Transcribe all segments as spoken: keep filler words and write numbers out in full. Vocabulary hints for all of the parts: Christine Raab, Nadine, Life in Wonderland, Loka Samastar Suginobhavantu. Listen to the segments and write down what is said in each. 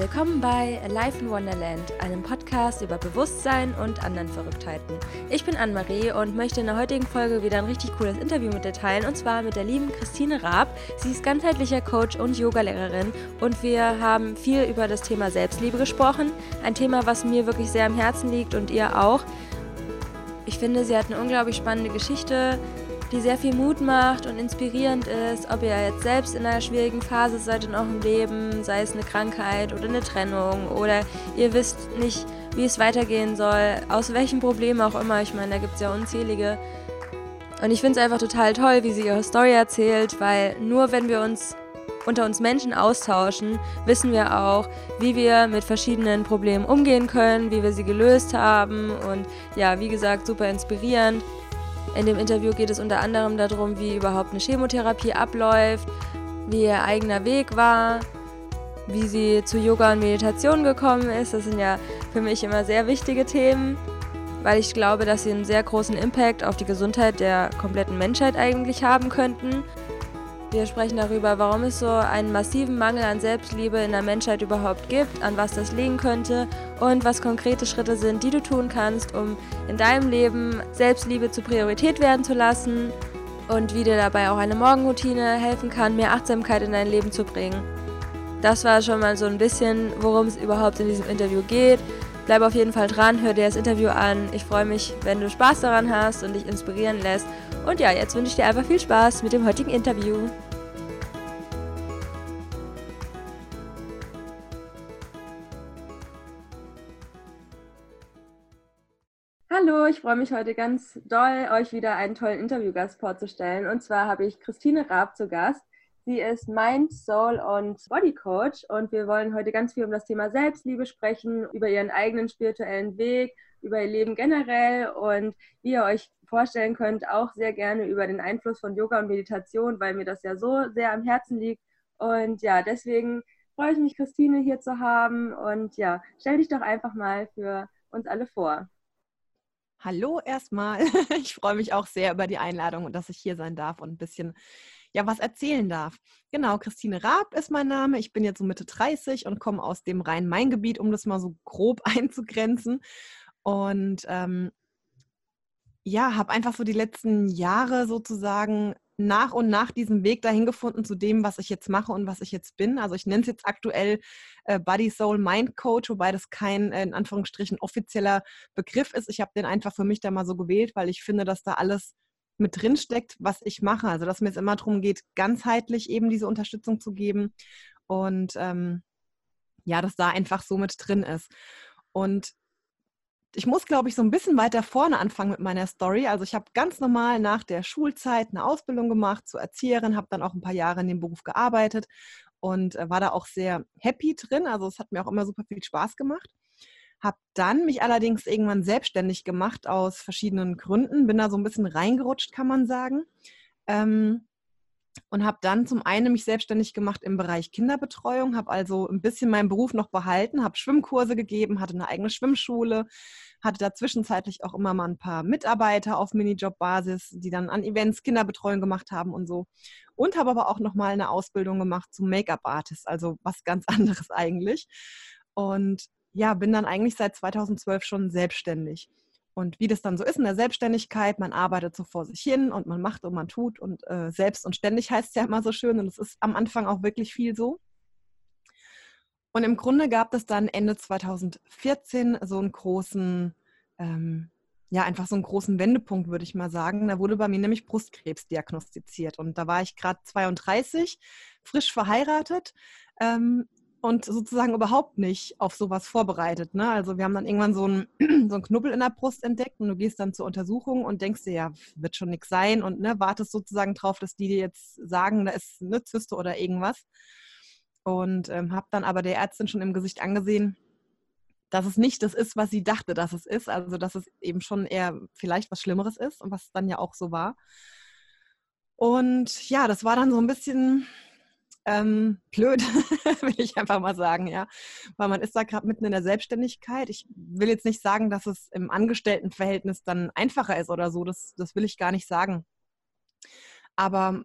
Willkommen bei Life in Wonderland, einem Podcast über Bewusstsein und anderen Verrücktheiten. Ich bin Anne-Marie und möchte in der heutigen Folge wieder ein richtig cooles Interview mit dir teilen, und zwar mit der lieben Christine Raab. Sie ist ganzheitlicher Coach und Yogalehrerin, und wir haben viel über das Thema Selbstliebe gesprochen, ein Thema, was mir wirklich sehr am Herzen liegt und ihr auch. Ich finde, sie hat eine unglaublich spannende Geschichte, die sehr viel Mut macht und inspirierend ist, ob ihr jetzt selbst in einer schwierigen Phase seid in eurem Leben, sei es eine Krankheit oder eine Trennung oder ihr wisst nicht, wie es weitergehen soll, aus welchen Problemen auch immer. Ich meine, da gibt es ja unzählige. Und ich finde es einfach total toll, wie sie ihre Story erzählt, weil nur wenn wir uns unter uns Menschen austauschen, wissen wir auch, wie wir mit verschiedenen Problemen umgehen können, wie wir sie gelöst haben, und ja, wie gesagt, super inspirierend. In dem Interview geht es unter anderem darum, wie überhaupt eine Chemotherapie abläuft, wie ihr eigener Weg war, wie sie zu Yoga und Meditation gekommen ist. Das sind ja für mich immer sehr wichtige Themen, weil ich glaube, dass sie einen sehr großen Impact auf die Gesundheit der kompletten Menschheit eigentlich haben könnten. Wir sprechen darüber, warum es so einen massiven Mangel an Selbstliebe in der Menschheit überhaupt gibt, an was das liegen könnte und was konkrete Schritte sind, die du tun kannst, um in deinem Leben Selbstliebe zur Priorität werden zu lassen, und wie dir dabei auch eine Morgenroutine helfen kann, mehr Achtsamkeit in dein Leben zu bringen. Das war schon mal so ein bisschen, worum es überhaupt in diesem Interview geht. Bleib auf jeden Fall dran, hör dir das Interview an. Ich freue mich, wenn du Spaß daran hast und dich inspirieren lässt. Und ja, jetzt wünsche ich dir einfach viel Spaß mit dem heutigen Interview. Hallo, ich freue mich heute ganz doll, euch wieder einen tollen Interviewgast vorzustellen. Und zwar habe ich Christine Raab zu Gast. Sie ist Mind-, Soul- und Body-Coach, und wir wollen heute ganz viel um das Thema Selbstliebe sprechen, über ihren eigenen spirituellen Weg, über ihr Leben generell und wie ihr euch vorstellen könnt, auch sehr gerne über den Einfluss von Yoga und Meditation, weil mir das ja so sehr am Herzen liegt. Und ja, deswegen freue ich mich, Christine hier zu haben, und ja, stell dich doch einfach mal für uns alle vor. Hallo erstmal, ich freue mich auch sehr über die Einladung und dass ich hier sein darf und ein bisschen ja was erzählen darf. Genau, Christine Raab ist mein Name, ich bin jetzt so Mitte dreißig und komme aus dem Rhein-Main-Gebiet, um das mal so grob einzugrenzen. Und ähm, ja, habe einfach so die letzten Jahre sozusagen nach und nach diesen Weg dahin gefunden zu dem, was ich jetzt mache und was ich jetzt bin. Also ich nenne es jetzt aktuell äh, Body, Soul, Mind Coach, wobei das kein, in Anführungsstrichen, offizieller Begriff ist. Ich habe den einfach für mich da mal so gewählt, weil ich finde, dass da alles mit drin steckt, was ich mache. Also dass mir es immer darum geht, ganzheitlich eben diese Unterstützung zu geben, und ähm, ja, dass da einfach so mit drin ist. Und ich muss, glaube ich, so ein bisschen weiter vorne anfangen mit meiner Story. Also ich habe ganz normal nach der Schulzeit eine Ausbildung gemacht zur Erzieherin, habe dann auch ein paar Jahre in dem Beruf gearbeitet und war da auch sehr happy drin. Also es hat mir auch immer super viel Spaß gemacht. Habe dann mich allerdings irgendwann selbstständig gemacht aus verschiedenen Gründen. Bin da so ein bisschen reingerutscht, kann man sagen. Ähm, und habe dann zum einen mich selbstständig gemacht im Bereich Kinderbetreuung, habe also ein bisschen meinen Beruf noch behalten, habe Schwimmkurse gegeben, hatte eine eigene Schwimmschule, hatte da zwischenzeitlich auch immer mal ein paar Mitarbeiter auf Minijob-Basis, die dann an Events Kinderbetreuung gemacht haben und so. Und habe aber auch nochmal eine Ausbildung gemacht zum Make-up-Artist, also was ganz anderes eigentlich. Und ja, bin dann eigentlich seit zweitausendzwölf schon selbstständig. Und wie das dann so ist in der Selbstständigkeit, man arbeitet so vor sich hin und man macht und man tut und äh, selbst und ständig heißt es ja immer so schön, und es ist am Anfang auch wirklich viel so. Und im Grunde gab es dann Ende zweitausendvierzehn so einen großen, ähm, ja einfach so einen großen Wendepunkt, würde ich mal sagen. Da wurde bei mir nämlich Brustkrebs diagnostiziert, und da war ich gerade zweiunddreißig, frisch verheiratet, ähm, und sozusagen überhaupt nicht auf sowas vorbereitet. Ne? Also wir haben dann irgendwann so einen, so einen Knubbel in der Brust entdeckt, und du gehst dann zur Untersuchung und denkst dir, ja, wird schon nichts sein, und ne, wartest sozusagen drauf, dass die dir jetzt sagen, da ist eine Zyste oder irgendwas. Und ähm, habe dann aber der Ärztin schon im Gesicht angesehen, dass es nicht das ist, was sie dachte, dass es ist. Also dass es eben schon eher vielleicht was Schlimmeres ist, und was dann ja auch so war. Und ja, das war dann so ein bisschen... Ähm, blöd, will ich einfach mal sagen, ja, weil man ist da gerade mitten in der Selbstständigkeit. Ich will jetzt nicht sagen, dass es im Angestelltenverhältnis dann einfacher ist oder so, das, das will ich gar nicht sagen. Aber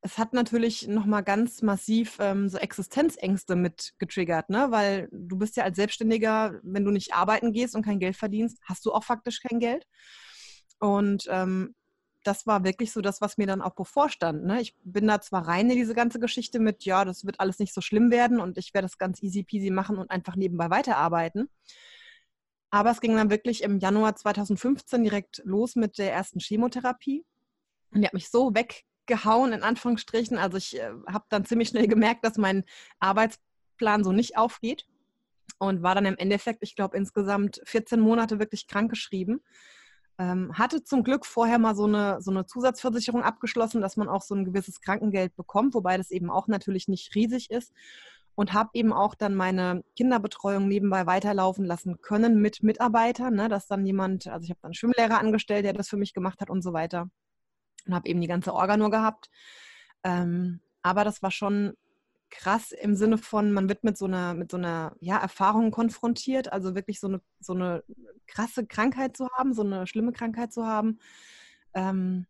es hat natürlich nochmal ganz massiv ähm, so Existenzängste mit getriggert, ne? Weil du bist ja als Selbstständiger, wenn du nicht arbeiten gehst und kein Geld verdienst, hast du auch faktisch kein Geld. Und ähm, das war wirklich so das, was mir dann auch bevorstand, ne? Ich bin da zwar rein in diese ganze Geschichte mit, ja, das wird alles nicht so schlimm werden und ich werde das ganz easy peasy machen und einfach nebenbei weiterarbeiten. Aber es ging dann wirklich im Januar zweitausendfünfzehn direkt los mit der ersten Chemotherapie. Und die hat mich so weggehauen, in Anführungsstrichen. Also ich äh, habe dann ziemlich schnell gemerkt, dass mein Arbeitsplan so nicht aufgeht. Und war dann im Endeffekt, ich glaube, insgesamt vierzehn Monate wirklich krankgeschrieben. Ähm, hatte zum Glück vorher mal so eine, so eine Zusatzversicherung abgeschlossen, dass man auch so ein gewisses Krankengeld bekommt, wobei das eben auch natürlich nicht riesig ist. Und habe eben auch dann meine Kinderbetreuung nebenbei weiterlaufen lassen können mit Mitarbeitern, ne, dass dann jemand, also ich habe dann einen Schwimmlehrer angestellt, der das für mich gemacht hat und so weiter. Und habe eben die ganze Orga nur gehabt. Ähm, aber das war schon krass im Sinne von, man wird mit so einer, mit so einer ja, Erfahrung konfrontiert, also wirklich so eine, so eine krasse Krankheit zu haben, so eine schlimme Krankheit zu haben, ähm,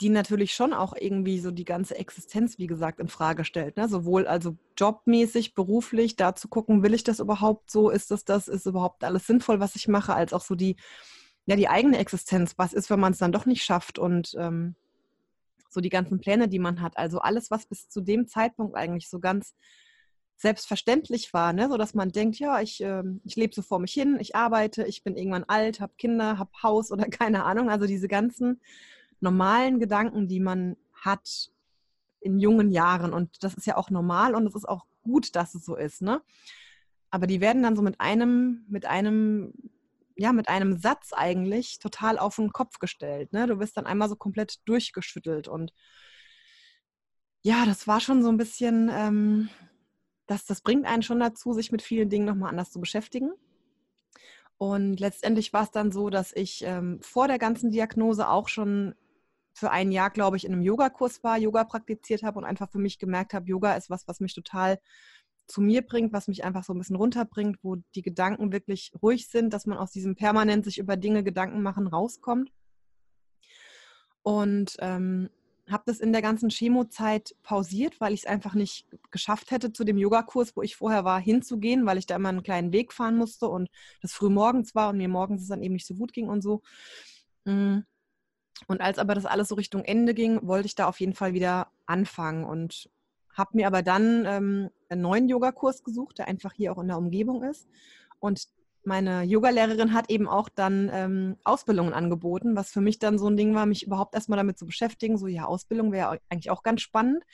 die natürlich schon auch irgendwie so die ganze Existenz, wie gesagt, in Frage stellt, ne? Sowohl also jobmäßig, beruflich, da zu gucken, will ich das überhaupt so, ist das das, ist überhaupt alles sinnvoll, was ich mache, als auch so die, ja, die eigene Existenz, was ist, wenn man es dann doch nicht schafft und ähm, so die ganzen Pläne, die man hat, also alles, was bis zu dem Zeitpunkt eigentlich so ganz selbstverständlich war, ne? So dass man denkt, ja, ich, äh, ich lebe so vor mich hin, ich arbeite, ich bin irgendwann alt, habe Kinder, habe Haus oder keine Ahnung, also diese ganzen normalen Gedanken, die man hat in jungen Jahren. Und das ist ja auch normal und es ist auch gut, dass es so ist, ne? Aber die werden dann so mit einem, mit einem, ja, mit einem Satz eigentlich total auf den Kopf gestellt, ne? Du wirst dann einmal so komplett durchgeschüttelt. Und ja, das war schon so ein bisschen, ähm, das, das bringt einen schon dazu, sich mit vielen Dingen nochmal anders zu beschäftigen. Und letztendlich war es dann so, dass ich ähm, vor der ganzen Diagnose auch schon für ein Jahr, glaube ich, in einem Yogakurs war, Yoga praktiziert habe und einfach für mich gemerkt habe, Yoga ist was, was mich total zu mir bringt, was mich einfach so ein bisschen runterbringt, wo die Gedanken wirklich ruhig sind, dass man aus diesem permanent sich über Dinge Gedanken machen rauskommt. Und ähm, habe das in der ganzen Chemo-Zeit pausiert, weil ich es einfach nicht geschafft hätte, zu dem Yogakurs, wo ich vorher war, hinzugehen, weil ich da immer einen kleinen Weg fahren musste und das früh morgens war und mir morgens es dann eben nicht so gut ging und so. Mhm. Und als aber das alles so Richtung Ende ging, wollte ich da auf jeden Fall wieder anfangen und habe mir aber dann ähm, einen neuen Yogakurs gesucht, der einfach hier auch in der Umgebung ist. Und meine Yogalehrerin hat eben auch dann ähm, Ausbildungen angeboten, was für mich dann so ein Ding war, mich überhaupt erstmal damit zu beschäftigen. So, ja, Ausbildung wäre eigentlich auch ganz spannend,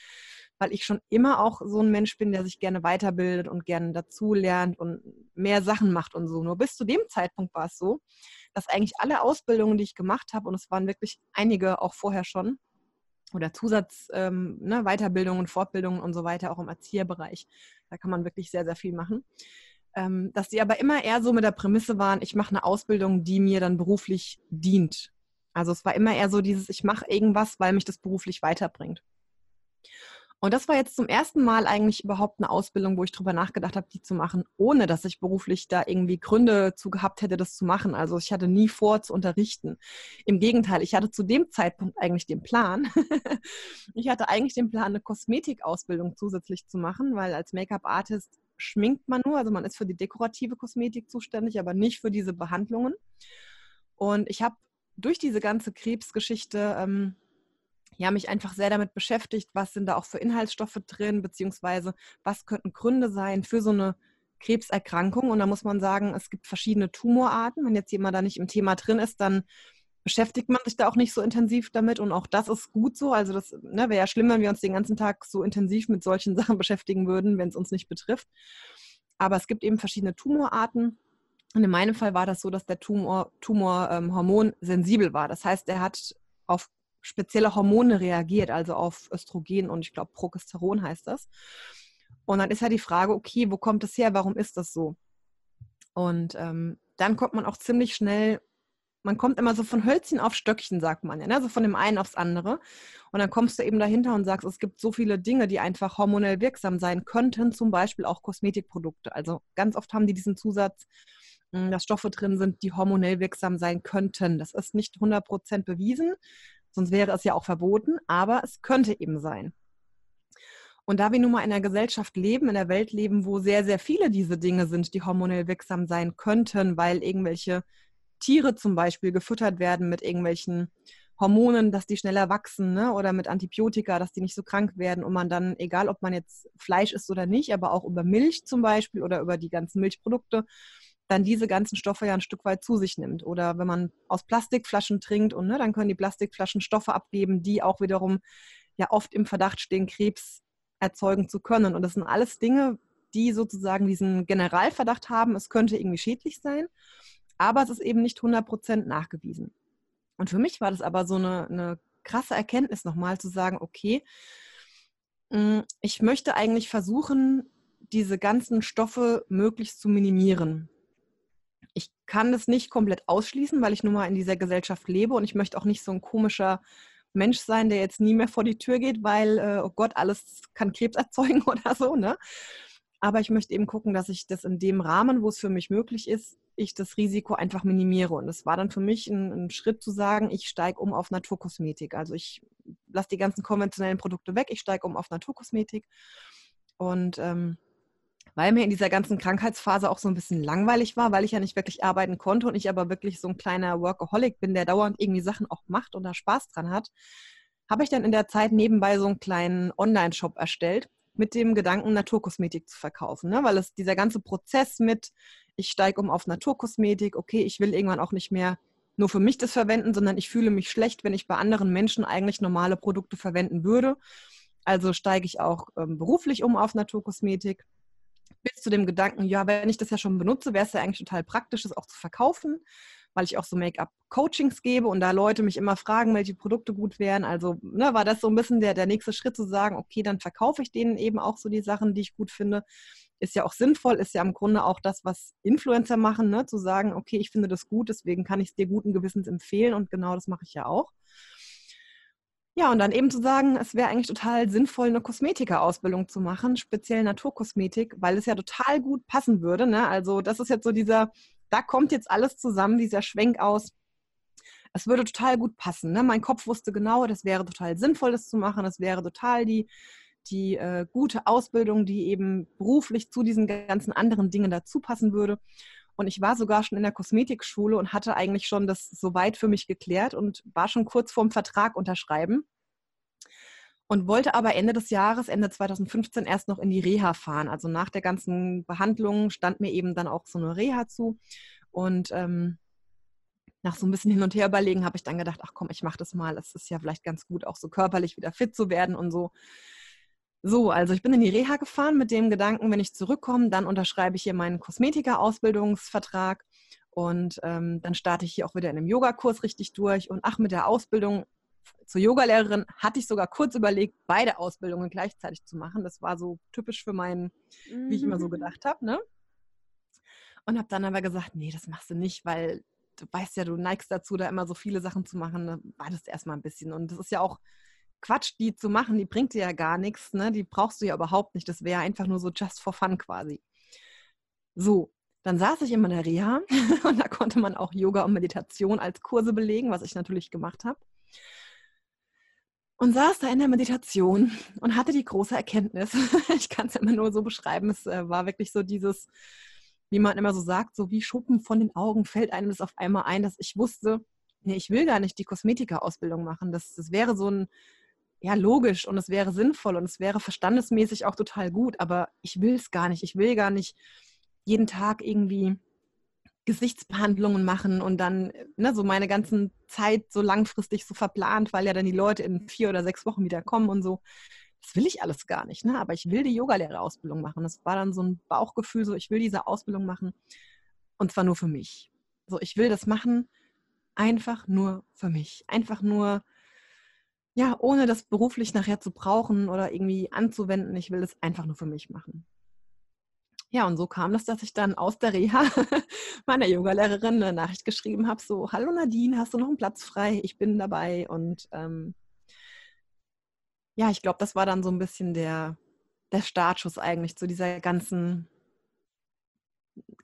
weil ich schon immer auch so ein Mensch bin, der sich gerne weiterbildet und gerne dazulernt und mehr Sachen macht und so. Nur bis zu dem Zeitpunkt war es so, dass eigentlich alle Ausbildungen, die ich gemacht habe, und es waren wirklich einige auch vorher schon, oder Zusatz, ähm, ne, Weiterbildungen, Fortbildungen und so weiter, auch im Erzieherbereich, da kann man wirklich sehr, sehr viel machen, ähm, dass die aber immer eher so mit der Prämisse waren, ich mache eine Ausbildung, die mir dann beruflich dient. Also es war immer eher so dieses, ich mache irgendwas, weil mich das beruflich weiterbringt. Und das war jetzt zum ersten Mal eigentlich überhaupt eine Ausbildung, wo ich drüber nachgedacht habe, die zu machen, ohne dass ich beruflich da irgendwie Gründe zu gehabt hätte, das zu machen. Also ich hatte nie vor, zu unterrichten. Im Gegenteil, ich hatte zu dem Zeitpunkt eigentlich den Plan. Ich hatte eigentlich den Plan, eine Kosmetikausbildung zusätzlich zu machen, weil als Make-up-Artist schminkt man nur. Also man ist für die dekorative Kosmetik zuständig, aber nicht für diese Behandlungen. Und ich habe durch diese ganze Krebsgeschichte ähm, ja, mich einfach sehr damit beschäftigt, was sind da auch für Inhaltsstoffe drin, beziehungsweise was könnten Gründe sein für so eine Krebserkrankung. Und da muss man sagen, es gibt verschiedene Tumorarten. Wenn jetzt jemand da nicht im Thema drin ist, dann beschäftigt man sich da auch nicht so intensiv damit. Und auch das ist gut so. Also das, ne, wäre ja schlimm, wenn wir uns den ganzen Tag so intensiv mit solchen Sachen beschäftigen würden, wenn es uns nicht betrifft. Aber es gibt eben verschiedene Tumorarten. Und in meinem Fall war das so, dass der Tumor, Tumor ähm, hormonsensibel war. Das heißt, er hat auf spezielle Hormone reagiert, also auf Östrogen und ich glaube Progesteron heißt das. Und dann ist ja die Frage, okay, wo kommt das her, warum ist das so? Und ähm, dann kommt man auch ziemlich schnell, man kommt immer so von Hölzchen auf Stöckchen, sagt man ja, ne? So von dem einen aufs andere. Und dann kommst du eben dahinter und sagst, es gibt so viele Dinge, die einfach hormonell wirksam sein könnten, zum Beispiel auch Kosmetikprodukte. Also ganz oft haben die diesen Zusatz, dass Stoffe drin sind, die hormonell wirksam sein könnten. Das ist nicht hundert Prozent bewiesen, Sonst wäre es ja auch verboten, aber es könnte eben sein. Und da wir nun mal in einer Gesellschaft leben, in der Welt leben, wo sehr, sehr viele diese Dinge sind, die hormonell wirksam sein könnten, weil irgendwelche Tiere zum Beispiel gefüttert werden mit irgendwelchen Hormonen, dass die schneller wachsen, ne? Oder mit Antibiotika, dass die nicht so krank werden und man dann, egal ob man jetzt Fleisch isst oder nicht, aber auch über Milch zum Beispiel oder über die ganzen Milchprodukte, dann diese ganzen Stoffe ja ein Stück weit zu sich nimmt. Oder wenn man aus Plastikflaschen trinkt und ne, dann können die Plastikflaschen Stoffe abgeben, die auch wiederum ja oft im Verdacht stehen, Krebs erzeugen zu können. Und das sind alles Dinge, die sozusagen diesen Generalverdacht haben, es könnte irgendwie schädlich sein, aber es ist eben nicht hundert Prozent nachgewiesen. Und für mich war das aber so eine, eine krasse Erkenntnis nochmal zu sagen, okay, ich möchte eigentlich versuchen, diese ganzen Stoffe möglichst zu minimieren. Ich kann das nicht komplett ausschließen, weil ich nun mal in dieser Gesellschaft lebe und ich möchte auch nicht so ein komischer Mensch sein, der jetzt nie mehr vor die Tür geht, weil, oh Gott, alles kann Krebs erzeugen oder so, ne? Aber ich möchte eben gucken, dass ich das in dem Rahmen, wo es für mich möglich ist, ich das Risiko einfach minimiere. Und das war dann für mich ein, ein Schritt zu sagen, ich steige um auf Naturkosmetik. Also ich lasse die ganzen konventionellen Produkte weg, ich steige um auf Naturkosmetik. Und ähm, weil mir in dieser ganzen Krankheitsphase auch so ein bisschen langweilig war, weil ich ja nicht wirklich arbeiten konnte und ich aber wirklich so ein kleiner Workaholic bin, der dauernd irgendwie Sachen auch macht und da Spaß dran hat, habe ich dann in der Zeit nebenbei so einen kleinen Online-Shop erstellt mit dem Gedanken, Naturkosmetik zu verkaufen. Ne? Weil es dieser ganze Prozess mit, ich steige um auf Naturkosmetik, okay, ich will irgendwann auch nicht mehr nur für mich das verwenden, sondern ich fühle mich schlecht, wenn ich bei anderen Menschen eigentlich normale Produkte verwenden würde. Also steige ich auch ähm, beruflich um auf Naturkosmetik. Bis zu dem Gedanken, ja, wenn ich das ja schon benutze, wäre es ja eigentlich total praktisch, das auch zu verkaufen, weil ich auch so Make-up-Coachings gebe und da Leute mich immer fragen, welche Produkte gut wären. Also ne, war das so ein bisschen der, der nächste Schritt zu sagen, okay, dann verkaufe ich denen eben auch so die Sachen, die ich gut finde. Ist ja auch sinnvoll, ist ja im Grunde auch das, was Influencer machen, ne, zu sagen, okay, ich finde das gut, deswegen kann ich es dir guten Gewissens empfehlen und genau das mache ich ja auch. Ja, und dann eben zu sagen, es wäre eigentlich total sinnvoll, eine Kosmetika-Ausbildung zu machen, speziell Naturkosmetik, weil es ja total gut passen würde. Ne? Also das ist jetzt so dieser, da kommt jetzt alles zusammen, dieser Schwenk aus, es würde total gut passen. Ne? Mein Kopf wusste genau, das wäre total sinnvoll, das zu machen, das wäre total die, die äh, gute Ausbildung, die eben beruflich zu diesen ganzen anderen Dingen dazu passen würde. Und ich war sogar schon in der Kosmetikschule und hatte eigentlich schon das soweit für mich geklärt und war schon kurz vorm Vertrag unterschreiben und wollte aber Ende des Jahres, Ende zweitausendfünfzehn, erst noch in die Reha fahren. Also nach der ganzen Behandlung stand mir eben dann auch so eine Reha zu. Und ähm, nach so ein bisschen hin und her überlegen habe ich dann gedacht, ach komm, ich mache das mal. Es ist ja vielleicht ganz gut, auch so körperlich wieder fit zu werden und so. So, also ich bin in die Reha gefahren mit dem Gedanken, wenn ich zurückkomme, dann unterschreibe ich hier meinen Kosmetika-Ausbildungsvertrag und ähm, dann starte ich hier auch wieder in einem Yogakurs richtig durch. Und ach, mit der Ausbildung zur Yogalehrerin hatte ich sogar kurz überlegt, beide Ausbildungen gleichzeitig zu machen. Das war so typisch für meinen, mhm. wie ich immer so gedacht habe. Ne? Und habe dann aber gesagt, nee, das machst du nicht, weil du weißt ja, du neigst dazu, da immer so viele Sachen zu machen. Ne? Wartest erstmal ein bisschen und das ist ja auch Quatsch, die zu machen, die bringt dir ja gar nichts, ne? Die brauchst du ja überhaupt nicht, das wäre ja einfach nur so just for fun quasi. So, dann saß ich in meiner Reha und da konnte man auch Yoga und Meditation als Kurse belegen, was ich natürlich gemacht habe. Und saß da in der Meditation und hatte die große Erkenntnis, ich kann es ja immer nur so beschreiben, es war wirklich so dieses, wie man immer so sagt, so wie Schuppen von den Augen fällt einem das auf einmal ein, dass ich wusste, nee, ich will gar nicht die Kosmetika-Ausbildung machen, das, das wäre so ein ja, logisch und es wäre sinnvoll und es wäre verstandesmäßig auch total gut, aber ich will es gar nicht. Ich will gar nicht jeden Tag irgendwie Gesichtsbehandlungen machen und dann ne, so meine ganze Zeit so langfristig so verplant, weil ja dann die Leute in vier oder sechs Wochen wieder kommen und so. Das will ich alles gar nicht, ne? Aber ich will die Yogalehrerausbildung machen. Das war dann so ein Bauchgefühl, so ich will diese Ausbildung machen und zwar nur für mich. So, ich will das machen, einfach nur für mich, einfach nur ja, ohne das beruflich nachher zu brauchen oder irgendwie anzuwenden. Ich will das einfach nur für mich machen. Ja, und so kam das, dass ich dann aus der Reha meiner Yogalehrerin eine Nachricht geschrieben habe, so, hallo Nadine, hast du noch einen Platz frei? Ich bin dabei. Und ähm, ja, ich glaube, das war dann so ein bisschen der, der Startschuss eigentlich zu dieser ganzen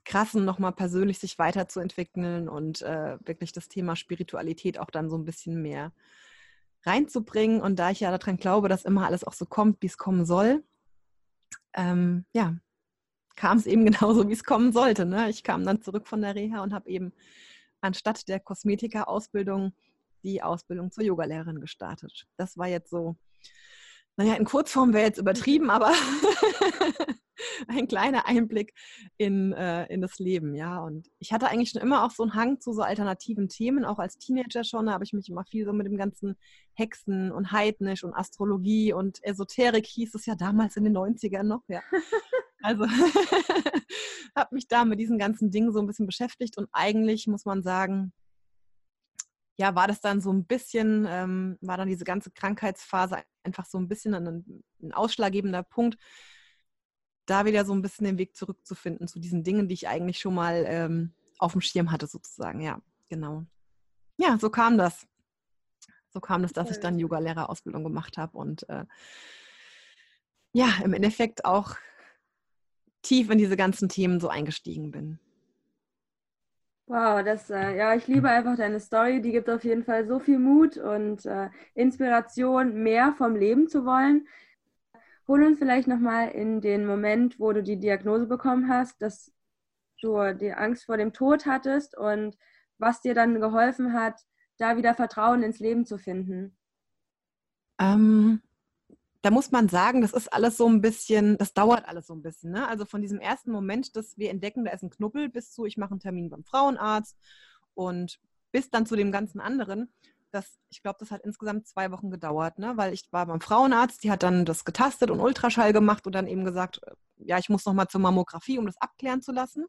krassen, nochmal persönlich sich weiterzuentwickeln und äh, wirklich das Thema Spiritualität auch dann so ein bisschen mehr reinzubringen. Und da ich ja daran glaube, dass immer alles auch so kommt, wie es kommen soll, ähm, ja, kam es eben genauso, wie es kommen sollte. Ne? Ich kam dann zurück von der Reha und habe eben anstatt der Kosmetika-Ausbildung die Ausbildung zur Yogalehrerin gestartet. Das war jetzt so, naja, in Kurzform wäre jetzt übertrieben, aber ein kleiner Einblick in, äh, in das Leben, ja. Und ich hatte eigentlich schon immer auch so einen Hang zu so alternativen Themen, auch als Teenager schon. Da habe ich mich immer viel so mit dem ganzen Hexen und Heidnisch und Astrologie und Esoterik hieß es ja damals in den neunzigern noch, ja. Also habe mich da mit diesen ganzen Dingen so ein bisschen beschäftigt und eigentlich muss man sagen, ja, war das dann so ein bisschen, ähm, war dann diese ganze Krankheitsphase einfach so ein bisschen ein, ein ausschlaggebender Punkt, da wieder so ein bisschen den Weg zurückzufinden zu diesen Dingen, die ich eigentlich schon mal ähm, auf dem Schirm hatte sozusagen, ja, genau. Ja, so kam das. So kam das, dass ich dann Yoga-Lehrerausbildung gemacht habe und äh, ja, im Endeffekt auch tief in diese ganzen Themen so eingestiegen bin. Wow, das, äh, ja, ich liebe einfach deine Story, die gibt auf jeden Fall so viel Mut und äh, Inspiration, mehr vom Leben zu wollen. Hol uns vielleicht nochmal in den Moment, wo du die Diagnose bekommen hast, dass du die Angst vor dem Tod hattest und was dir dann geholfen hat, da wieder Vertrauen ins Leben zu finden. Ähm, da muss man sagen, das ist alles so ein bisschen, das dauert alles so ein bisschen. Ne? Also von diesem ersten Moment, dass wir entdecken, da ist ein Knubbel, bis zu, ich mache einen Termin beim Frauenarzt und bis dann zu dem ganzen anderen. Das, ich glaube, das hat insgesamt zwei Wochen gedauert, ne? Weil ich war beim Frauenarzt, die hat dann das getastet und Ultraschall gemacht und dann eben gesagt, ja, ich muss nochmal zur Mammographie, um das abklären zu lassen.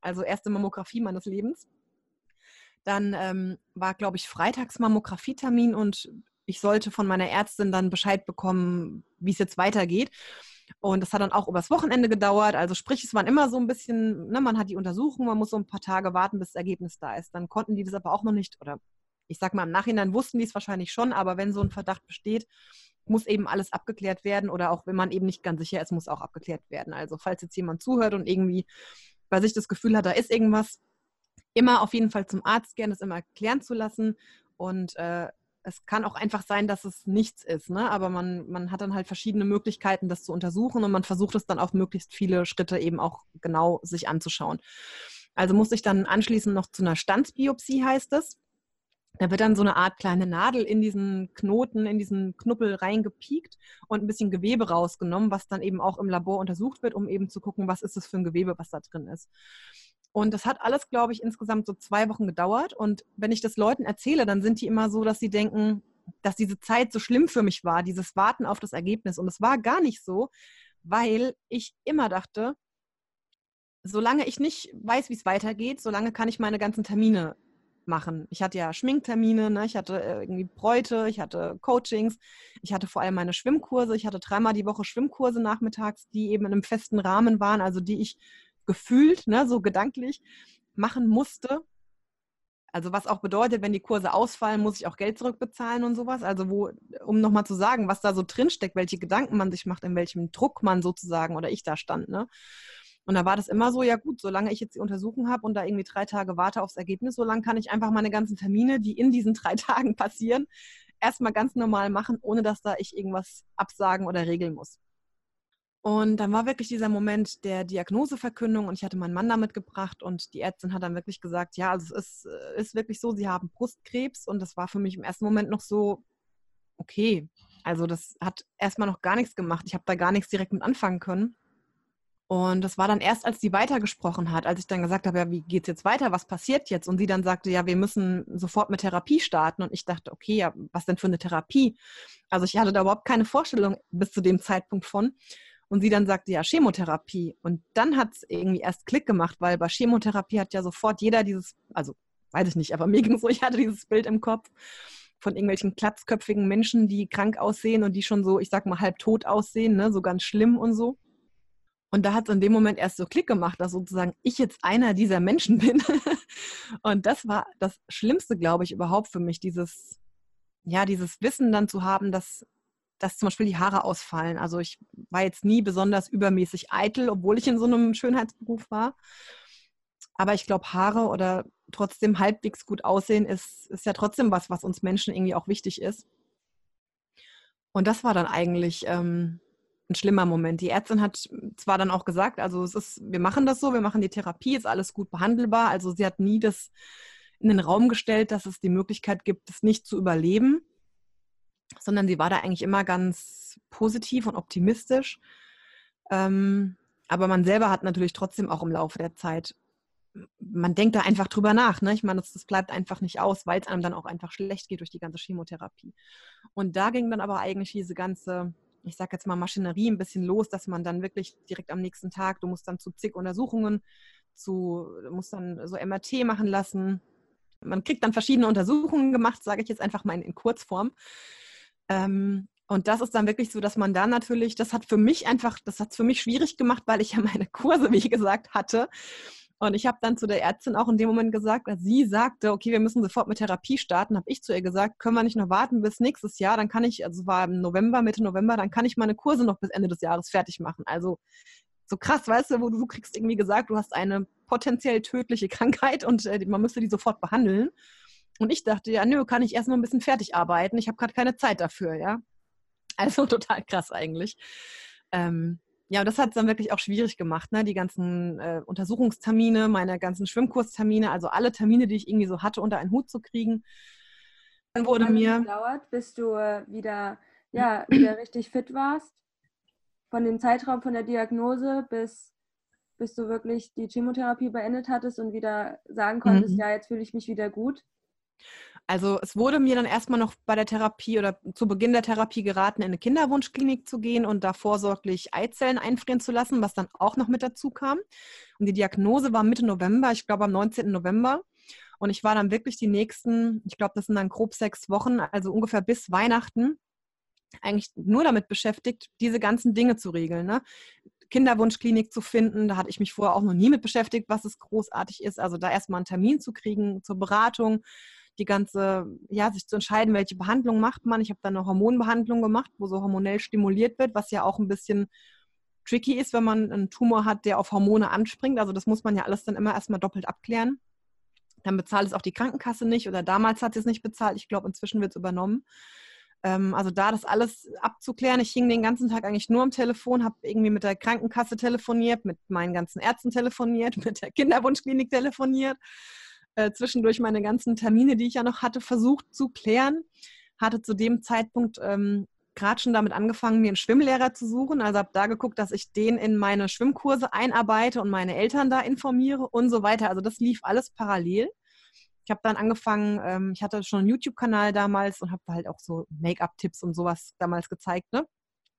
Also erste Mammographie meines Lebens. Dann ähm, war, glaube ich, freitags Mammographietermin und ich sollte von meiner Ärztin dann Bescheid bekommen, wie es jetzt weitergeht. Und das hat dann auch übers Wochenende gedauert. Also sprich, es waren immer so ein bisschen, ne, man hat die Untersuchung, man muss so ein paar Tage warten, bis das Ergebnis da ist. Dann konnten die das aber auch noch nicht, oder ich sag mal, im Nachhinein wussten die es wahrscheinlich schon, aber wenn so ein Verdacht besteht, muss eben alles abgeklärt werden oder auch wenn man eben nicht ganz sicher ist, muss auch abgeklärt werden. Also falls jetzt jemand zuhört und irgendwie bei sich das Gefühl hat, da ist irgendwas, immer auf jeden Fall zum Arzt gehen, das immer klären zu lassen und äh, es kann auch einfach sein, dass es nichts ist, ne? Aber man, man hat dann halt verschiedene Möglichkeiten, das zu untersuchen und man versucht es dann auf möglichst viele Schritte eben auch genau sich anzuschauen. Also muss ich dann anschließend noch zu einer Stanzbiopsie, heißt es. Da wird dann so eine Art kleine Nadel in diesen Knoten, in diesen Knubbel reingepiekt und ein bisschen Gewebe rausgenommen, was dann eben auch im Labor untersucht wird, um eben zu gucken, was ist das für ein Gewebe, was da drin ist. Und das hat alles, glaube ich, insgesamt so zwei Wochen gedauert. Und wenn ich das Leuten erzähle, dann sind die immer so, dass sie denken, dass diese Zeit so schlimm für mich war, dieses Warten auf das Ergebnis. Und es war gar nicht so, weil ich immer dachte, solange ich nicht weiß, wie es weitergeht, solange kann ich meine ganzen Termine machen. Ich hatte ja Schminktermine, ne? Ich hatte irgendwie Bräute, ich hatte Coachings, ich hatte vor allem meine Schwimmkurse, ich hatte dreimal die Woche Schwimmkurse nachmittags, die eben in einem festen Rahmen waren, also die ich gefühlt, ne, so gedanklich machen musste. Also was auch bedeutet, wenn die Kurse ausfallen, muss ich auch Geld zurückbezahlen und sowas. Also wo, um nochmal zu sagen, was da so drinsteckt, welche Gedanken man sich macht, in welchem Druck man sozusagen oder ich da stand, ne? Und da war das immer so, ja gut, solange ich jetzt die Untersuchung habe und da irgendwie drei Tage warte aufs Ergebnis, solange kann ich einfach meine ganzen Termine, die in diesen drei Tagen passieren, erstmal ganz normal machen, ohne dass da ich irgendwas absagen oder regeln muss. Und dann war wirklich dieser Moment der Diagnoseverkündung und ich hatte meinen Mann da mitgebracht und die Ärztin hat dann wirklich gesagt, ja, also es ist, ist wirklich so, sie haben Brustkrebs und das war für mich im ersten Moment noch so, okay, also das hat erstmal noch gar nichts gemacht, ich habe da gar nichts direkt mit anfangen können. Und das war dann erst, als sie weitergesprochen hat, als ich dann gesagt habe, ja, wie geht's jetzt weiter, was passiert jetzt? Und sie dann sagte, ja, wir müssen sofort mit Therapie starten. Und ich dachte, okay, ja, was denn für eine Therapie? Also ich hatte da überhaupt keine Vorstellung bis zu dem Zeitpunkt von. Und sie dann sagte, ja, Chemotherapie. Und dann hat es irgendwie erst Klick gemacht, weil bei Chemotherapie hat ja sofort jeder dieses, also weiß ich nicht, aber mir ging es so, ich hatte dieses Bild im Kopf von irgendwelchen glatzköpfigen Menschen, die krank aussehen und die schon so, ich sag mal, halb tot aussehen, ne, so ganz schlimm und so. Und da hat es in dem Moment erst so Klick gemacht, dass sozusagen ich jetzt einer dieser Menschen bin. Und das war das Schlimmste, glaube ich, überhaupt für mich, dieses, ja, dieses Wissen dann zu haben, dass, dass zum Beispiel die Haare ausfallen. Also ich war jetzt nie besonders übermäßig eitel, obwohl ich in so einem Schönheitsberuf war. Aber ich glaube, Haare oder trotzdem halbwegs gut aussehen, ist, ist ja trotzdem was, was uns Menschen irgendwie auch wichtig ist. Und das war dann eigentlich ähm, ein schlimmer Moment. Die Ärztin hat zwar dann auch gesagt, also es ist, wir machen das so, wir machen die Therapie, ist alles gut behandelbar. Also sie hat nie das in den Raum gestellt, dass es die Möglichkeit gibt, es nicht zu überleben, sondern sie war da eigentlich immer ganz positiv und optimistisch. Ähm, aber man selber hat natürlich trotzdem auch im Laufe der Zeit, man denkt da einfach drüber nach. Ne? Ich meine, das, das bleibt einfach nicht aus, weil es einem dann auch einfach schlecht geht durch die ganze Chemotherapie. Und da ging dann aber eigentlich diese ganze, ich sag jetzt mal Maschinerie ein bisschen los, dass man dann wirklich direkt am nächsten Tag, du musst dann zu zig Untersuchungen, zu, du musst dann so M R T machen lassen. Man kriegt dann verschiedene Untersuchungen gemacht, sage ich jetzt einfach mal in, in Kurzform. Ähm, und das ist dann wirklich so, dass man da natürlich, das hat für mich einfach, das hat es für mich schwierig gemacht, weil ich ja meine Kurse, wie gesagt, hatte. Und ich habe dann zu der Ärztin auch in dem Moment gesagt, als sie sagte, okay, wir müssen sofort mit Therapie starten, habe ich zu ihr gesagt, können wir nicht noch warten bis nächstes Jahr, dann kann ich, also es war im November, Mitte November, dann kann ich meine Kurse noch bis Ende des Jahres fertig machen. Also so krass, weißt du, wo du, du kriegst irgendwie gesagt, du hast eine potenziell tödliche Krankheit und äh, man müsste die sofort behandeln. Und ich dachte, ja, nö, kann ich erst noch ein bisschen fertig arbeiten, ich habe gerade keine Zeit dafür, ja. Also total krass eigentlich. Ähm, Ja, und das hat es dann wirklich auch schwierig gemacht, ne? Die ganzen äh, Untersuchungstermine, meine ganzen Schwimmkurstermine, also alle Termine, die ich irgendwie so hatte, unter einen Hut zu kriegen. Dann wurde Wie lange mir... Wie lange hat es gedauert, bis du wieder, ja, wieder richtig fit warst? Von dem Zeitraum von der Diagnose bis, bis du wirklich die Chemotherapie beendet hattest und wieder sagen konntest, mhm. ja, jetzt fühle ich mich wieder gut? Also es wurde mir dann erstmal noch bei der Therapie oder zu Beginn der Therapie geraten, in eine Kinderwunschklinik zu gehen und da vorsorglich Eizellen einfrieren zu lassen, was dann auch noch mit dazu kam. Und die Diagnose war Mitte November, ich glaube am neunzehnten November. Und ich war dann wirklich die nächsten, ich glaube das sind dann grob sechs Wochen, also ungefähr bis Weihnachten, eigentlich nur damit beschäftigt, diese ganzen Dinge zu regeln, ne? Kinderwunschklinik zu finden, da hatte ich mich vorher auch noch nie mit beschäftigt, was es großartig ist. Also da erstmal einen Termin zu kriegen zur Beratung, die ganze, ja, sich zu entscheiden, welche Behandlung macht man. Ich habe dann eine Hormonbehandlung gemacht, wo so hormonell stimuliert wird, was ja auch ein bisschen tricky ist, wenn man einen Tumor hat, der auf Hormone anspringt. Also das muss man ja alles dann immer erstmal doppelt abklären. Dann bezahlt es auch die Krankenkasse nicht oder damals hat sie es nicht bezahlt. Ich glaube, inzwischen wird es übernommen. Also da das alles abzuklären, ich hing den ganzen Tag eigentlich nur am Telefon, habe irgendwie mit der Krankenkasse telefoniert, mit meinen ganzen Ärzten telefoniert, mit der Kinderwunschklinik telefoniert, äh, zwischendurch meine ganzen Termine, die ich ja noch hatte, versucht zu klären, hatte zu dem Zeitpunkt ähm, gerade schon damit angefangen, mir einen Schwimmlehrer zu suchen, also habe da geguckt, dass ich den in meine Schwimmkurse einarbeite und meine Eltern da informiere und so weiter, also das lief alles parallel. Ich habe dann angefangen, ich hatte schon einen YouTube-Kanal damals und habe da halt auch so Make-up-Tipps und sowas damals gezeigt, ne?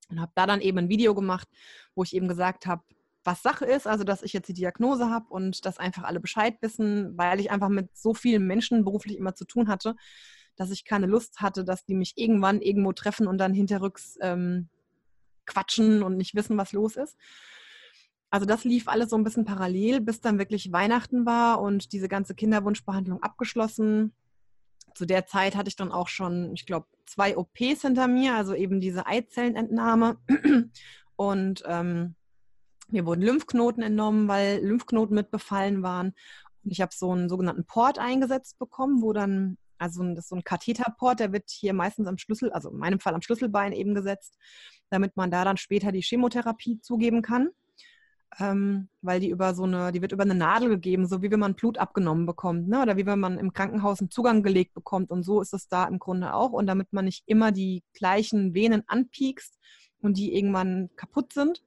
Und habe da dann eben ein Video gemacht, wo ich eben gesagt habe, was Sache ist, also dass ich jetzt die Diagnose habe und dass einfach alle Bescheid wissen, weil ich einfach mit so vielen Menschen beruflich immer zu tun hatte, dass ich keine Lust hatte, dass die mich irgendwann irgendwo treffen und dann hinterrücks ähm, quatschen und nicht wissen, was los ist. Also das lief alles so ein bisschen parallel, bis dann wirklich Weihnachten war und diese ganze Kinderwunschbehandlung abgeschlossen. Zu der Zeit hatte ich dann auch schon, ich glaube, zwei O Ps hinter mir, also eben diese Eizellenentnahme. Und ähm, mir wurden Lymphknoten entnommen, weil Lymphknoten mit befallen waren. Und ich habe so einen sogenannten Port eingesetzt bekommen, wo dann, also das ist so ein Katheterport, der wird hier meistens am Schlüssel, also in meinem Fall am Schlüsselbein eben gesetzt, damit man da dann später die Chemotherapie zugeben kann. Ähm, weil die über so eine, die wird über eine Nadel gegeben, so wie wenn man Blut abgenommen bekommt, ne? Oder wie wenn man im Krankenhaus einen Zugang gelegt bekommt und so ist es da im Grunde auch. Und damit man nicht immer die gleichen Venen anpiekst und die irgendwann kaputt sind,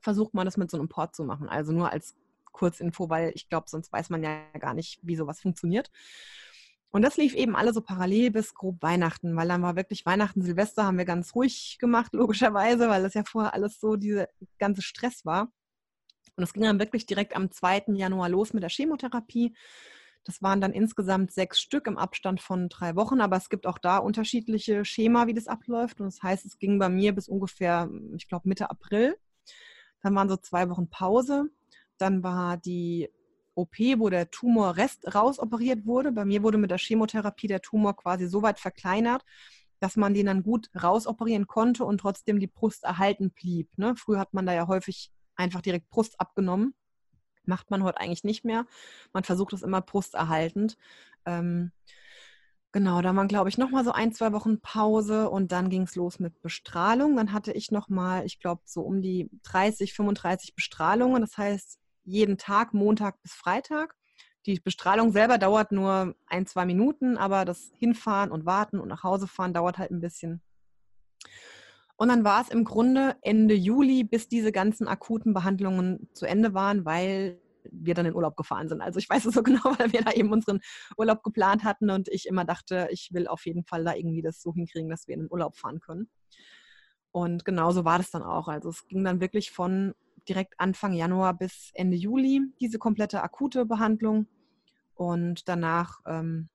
versucht man das mit so einem Port zu machen. Also nur als Kurzinfo, weil ich glaube, sonst weiß man ja gar nicht, wie sowas funktioniert. Und das lief eben alle so parallel bis grob Weihnachten, weil dann war wirklich Weihnachten, Silvester haben wir ganz ruhig gemacht, logischerweise, weil das ja vorher alles so dieser ganze Stress war. Und es ging dann wirklich direkt am zweiten Januar los mit der Chemotherapie. Das waren dann insgesamt sechs Stück im Abstand von drei Wochen. Aber es gibt auch da unterschiedliche Schema, wie das abläuft. Und das heißt, es ging bei mir bis ungefähr, ich glaube, Mitte April. Dann waren so zwei Wochen Pause. Dann war die O P, wo der Tumorrest rausoperiert wurde. Bei mir wurde mit der Chemotherapie der Tumor quasi so weit verkleinert, dass man den dann gut rausoperieren konnte und trotzdem die Brust erhalten blieb. Ne? Früher hat man da ja häufig einfach direkt Brust abgenommen. Macht man heute eigentlich nicht mehr. Man versucht es immer brusterhaltend. Ähm, Genau, da waren, glaube ich, nochmal so ein, zwei Wochen Pause und dann ging es los mit Bestrahlung. Dann hatte ich nochmal, ich glaube, so um die dreißig, fünfunddreißig Bestrahlungen. Das heißt, jeden Tag, Montag bis Freitag. Die Bestrahlung selber dauert nur ein, zwei Minuten, aber das Hinfahren und Warten und nach Hause fahren dauert halt ein bisschen. Und dann war es im Grunde Ende Juli, bis diese ganzen akuten Behandlungen zu Ende waren, weil wir dann in Urlaub gefahren sind. Also ich weiß es so genau, weil wir da eben unseren Urlaub geplant hatten und ich immer dachte, ich will auf jeden Fall da irgendwie das so hinkriegen, dass wir in den Urlaub fahren können. Und genauso war das dann auch. Also es ging dann wirklich von direkt Anfang Januar bis Ende Juli, diese komplette akute Behandlung. Und danach, ähm,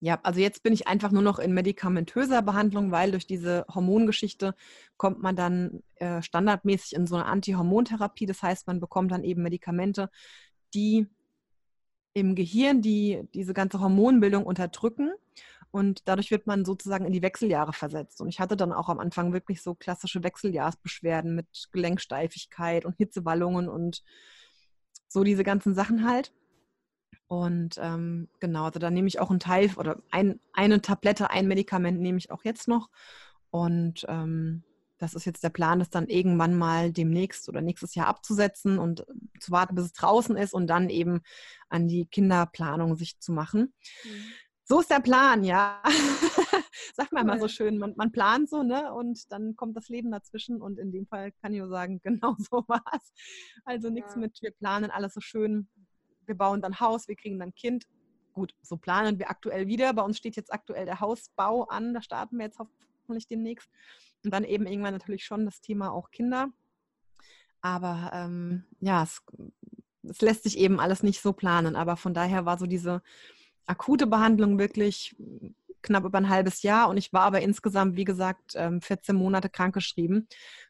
ja, also jetzt bin ich einfach nur noch in medikamentöser Behandlung, weil durch diese Hormongeschichte kommt man dann äh, standardmäßig in so eine Antihormontherapie. Das heißt, man bekommt dann eben Medikamente, die im Gehirn die, diese ganze Hormonbildung unterdrücken. Und dadurch wird man sozusagen in die Wechseljahre versetzt. Und ich hatte dann auch am Anfang wirklich so klassische Wechseljahrsbeschwerden mit Gelenksteifigkeit und Hitzewallungen und so diese ganzen Sachen halt. Und ähm, genau, also da nehme ich auch einen Teil oder ein, eine Tablette, ein Medikament nehme ich auch jetzt noch. Und ähm, das ist jetzt der Plan, das dann irgendwann mal demnächst oder nächstes Jahr abzusetzen und zu warten, bis es draußen ist und dann eben an die Kinderplanung sich zu machen. Mhm. So ist der Plan, ja. Sagt man mal so schön, man, man plant so, ne? Und dann kommt das Leben dazwischen und in dem Fall kann ich nur sagen, genau so war es. Also nichts ja. mit, wir planen alles so schön, wir bauen dann Haus, wir kriegen dann Kind. Gut, so planen wir aktuell wieder. Bei uns steht jetzt aktuell der Hausbau an, da starten wir jetzt hoffentlich demnächst. Und dann eben irgendwann natürlich schon das Thema auch Kinder. Aber ähm, ja, es, es lässt sich eben alles nicht so planen, aber von daher war so diese akute Behandlung wirklich knapp über ein halbes Jahr und ich war aber insgesamt, wie gesagt, vierzehn Monate krankgeschrieben,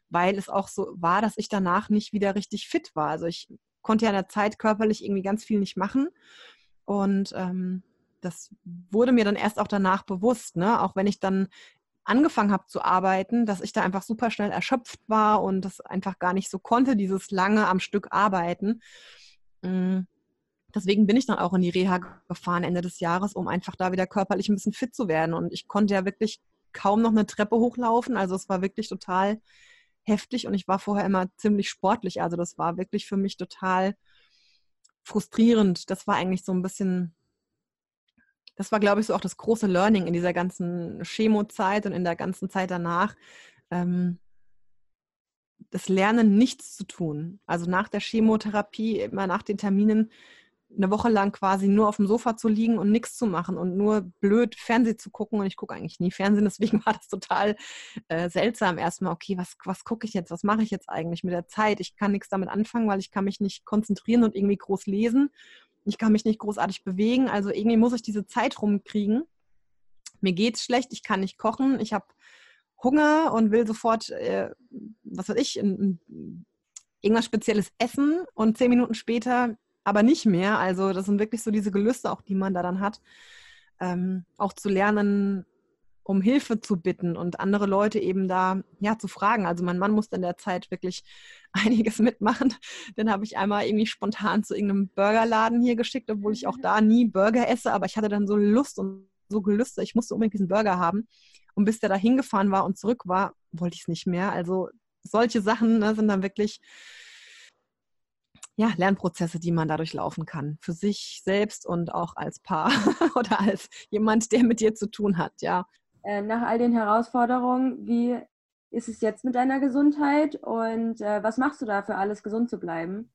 weil es auch so war, dass ich danach nicht wieder richtig fit war. Also ich konnte ja in der Zeit körperlich irgendwie ganz viel nicht machen und ähm, das wurde mir dann erst auch danach bewusst, ne? Auch wenn ich dann angefangen habe zu arbeiten, dass ich da einfach super schnell erschöpft war und das einfach gar nicht so konnte, dieses lange am Stück arbeiten. Mhm. Deswegen bin ich dann auch in die Reha gefahren Ende des Jahres, um einfach da wieder körperlich ein bisschen fit zu werden. Und ich konnte ja wirklich kaum noch eine Treppe hochlaufen. Also es war wirklich total heftig und ich war vorher immer ziemlich sportlich. Also das war wirklich für mich total frustrierend. Das war eigentlich so ein bisschen, das war, glaube ich, so auch das große Learning in dieser ganzen Chemo-Zeit und in der ganzen Zeit danach. Ähm, das Lernen, nichts zu tun. Also nach der Chemotherapie, immer nach den Terminen, eine Woche lang quasi nur auf dem Sofa zu liegen und nichts zu machen und nur blöd Fernsehen zu gucken. Und ich gucke eigentlich nie Fernsehen, deswegen war das total äh, seltsam. Erstmal, okay, was, was gucke ich jetzt? Was mache ich jetzt eigentlich mit der Zeit? Ich kann nichts damit anfangen, weil ich kann mich nicht konzentrieren und irgendwie groß lesen. Ich kann mich nicht großartig bewegen. Also irgendwie muss ich diese Zeit rumkriegen. Mir geht's schlecht, ich kann nicht kochen. Ich habe Hunger und will sofort, äh, was weiß ich, in, in irgendwas Spezielles essen und zehn Minuten später aber nicht mehr. Also das sind wirklich so diese Gelüste auch, die man da dann hat. Ähm, auch zu lernen, um Hilfe zu bitten und andere Leute eben da ja zu fragen. Also mein Mann musste in der Zeit wirklich einiges mitmachen. Dann habe ich einmal irgendwie spontan zu irgendeinem Burgerladen hier geschickt, obwohl ich auch da nie Burger esse. Aber ich hatte dann so Lust und so Gelüste. Ich musste unbedingt diesen Burger haben. Und bis der da hingefahren war und zurück war, wollte ich es nicht mehr. Also solche Sachen, ne, sind dann wirklich... ja, Lernprozesse, die man dadurch laufen kann. Für sich selbst und auch als Paar oder als jemand, der mit dir zu tun hat, ja. Äh, nach all den Herausforderungen, wie ist es jetzt mit deiner Gesundheit und äh, was machst du da für alles, gesund zu bleiben?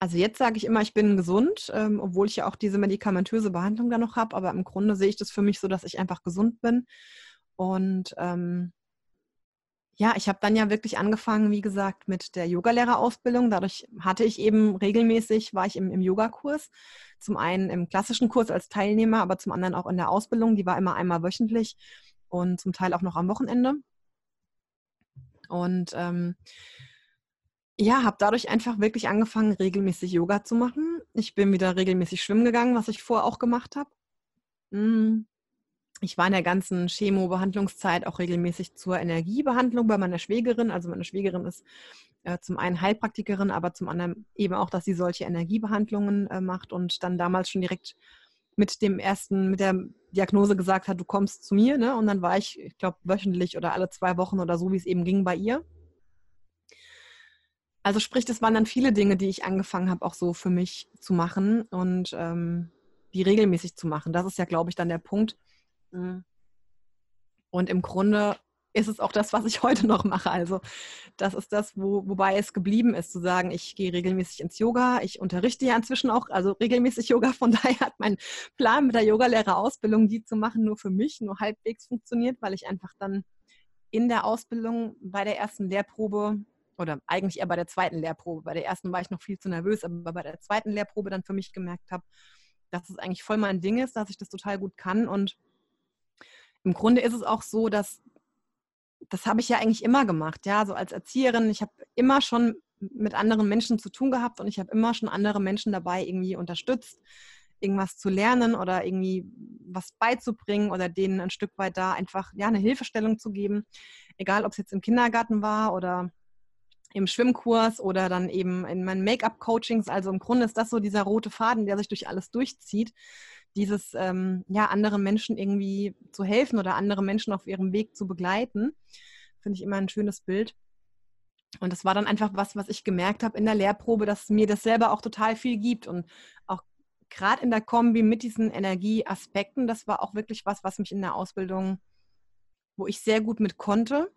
Also jetzt sage ich immer, ich bin gesund, ähm, obwohl ich ja auch diese medikamentöse Behandlung da noch habe, aber im Grunde sehe ich das für mich so, dass ich einfach gesund bin und ähm, ja, ich habe dann ja wirklich angefangen, wie gesagt, mit der Yogalehrerausbildung. Dadurch hatte ich eben regelmäßig, war ich im, im Yogakurs. Zum einen im klassischen Kurs als Teilnehmer, aber zum anderen auch in der Ausbildung. Die war immer einmal wöchentlich und zum Teil auch noch am Wochenende. Und ähm, ja, habe dadurch einfach wirklich angefangen, regelmäßig Yoga zu machen. Ich bin wieder regelmäßig schwimmen gegangen, was ich vorher auch gemacht habe. Mm. Ich war in der ganzen Chemo-Behandlungszeit auch regelmäßig zur Energiebehandlung bei meiner Schwägerin. Also meine Schwägerin ist äh, zum einen Heilpraktikerin, aber zum anderen eben auch, dass sie solche Energiebehandlungen äh, macht und dann damals schon direkt mit dem ersten, mit der Diagnose gesagt hat, du kommst zu mir, ne? Und dann war ich, ich glaube, wöchentlich oder alle zwei Wochen oder so, wie es eben ging bei ihr. Also sprich, das waren dann viele Dinge, die ich angefangen habe, auch so für mich zu machen und ähm, die regelmäßig zu machen. Das ist ja, glaube ich, dann der Punkt. Und im Grunde ist es auch das, was ich heute noch mache. Also das ist das, wo, wobei es geblieben ist, zu sagen, ich gehe regelmäßig ins Yoga. Ich unterrichte ja inzwischen auch, also regelmäßig Yoga. Von daher hat mein Plan mit der Yogalehrerausbildung, die zu machen, nur für mich, nur halbwegs funktioniert, weil ich einfach dann in der Ausbildung bei der ersten Lehrprobe oder eigentlich eher bei der zweiten Lehrprobe, bei der ersten war ich noch viel zu nervös, aber bei der zweiten Lehrprobe dann für mich gemerkt habe, dass es eigentlich voll mein Ding ist, dass ich das total gut kann. Und im Grunde ist es auch so, dass das habe ich ja eigentlich immer gemacht, ja, so als Erzieherin. Ich habe immer schon mit anderen Menschen zu tun gehabt und ich habe immer schon andere Menschen dabei irgendwie unterstützt, irgendwas zu lernen oder irgendwie was beizubringen oder denen ein Stück weit da einfach ja eine Hilfestellung zu geben. Egal, ob es jetzt im Kindergarten war oder im Schwimmkurs oder dann eben in meinen Make-up-Coachings. Also im Grunde ist das so dieser rote Faden, der sich durch alles durchzieht. Dieses, ähm, ja, anderen Menschen irgendwie zu helfen oder andere Menschen auf ihrem Weg zu begleiten, finde ich immer ein schönes Bild. Und das war dann einfach was, was ich gemerkt habe in der Lehrprobe, dass mir das selber auch total viel gibt. Und auch gerade in der Kombi mit diesen Energieaspekten, das war auch wirklich was, was mich in der Ausbildung, wo ich sehr gut mit konnte.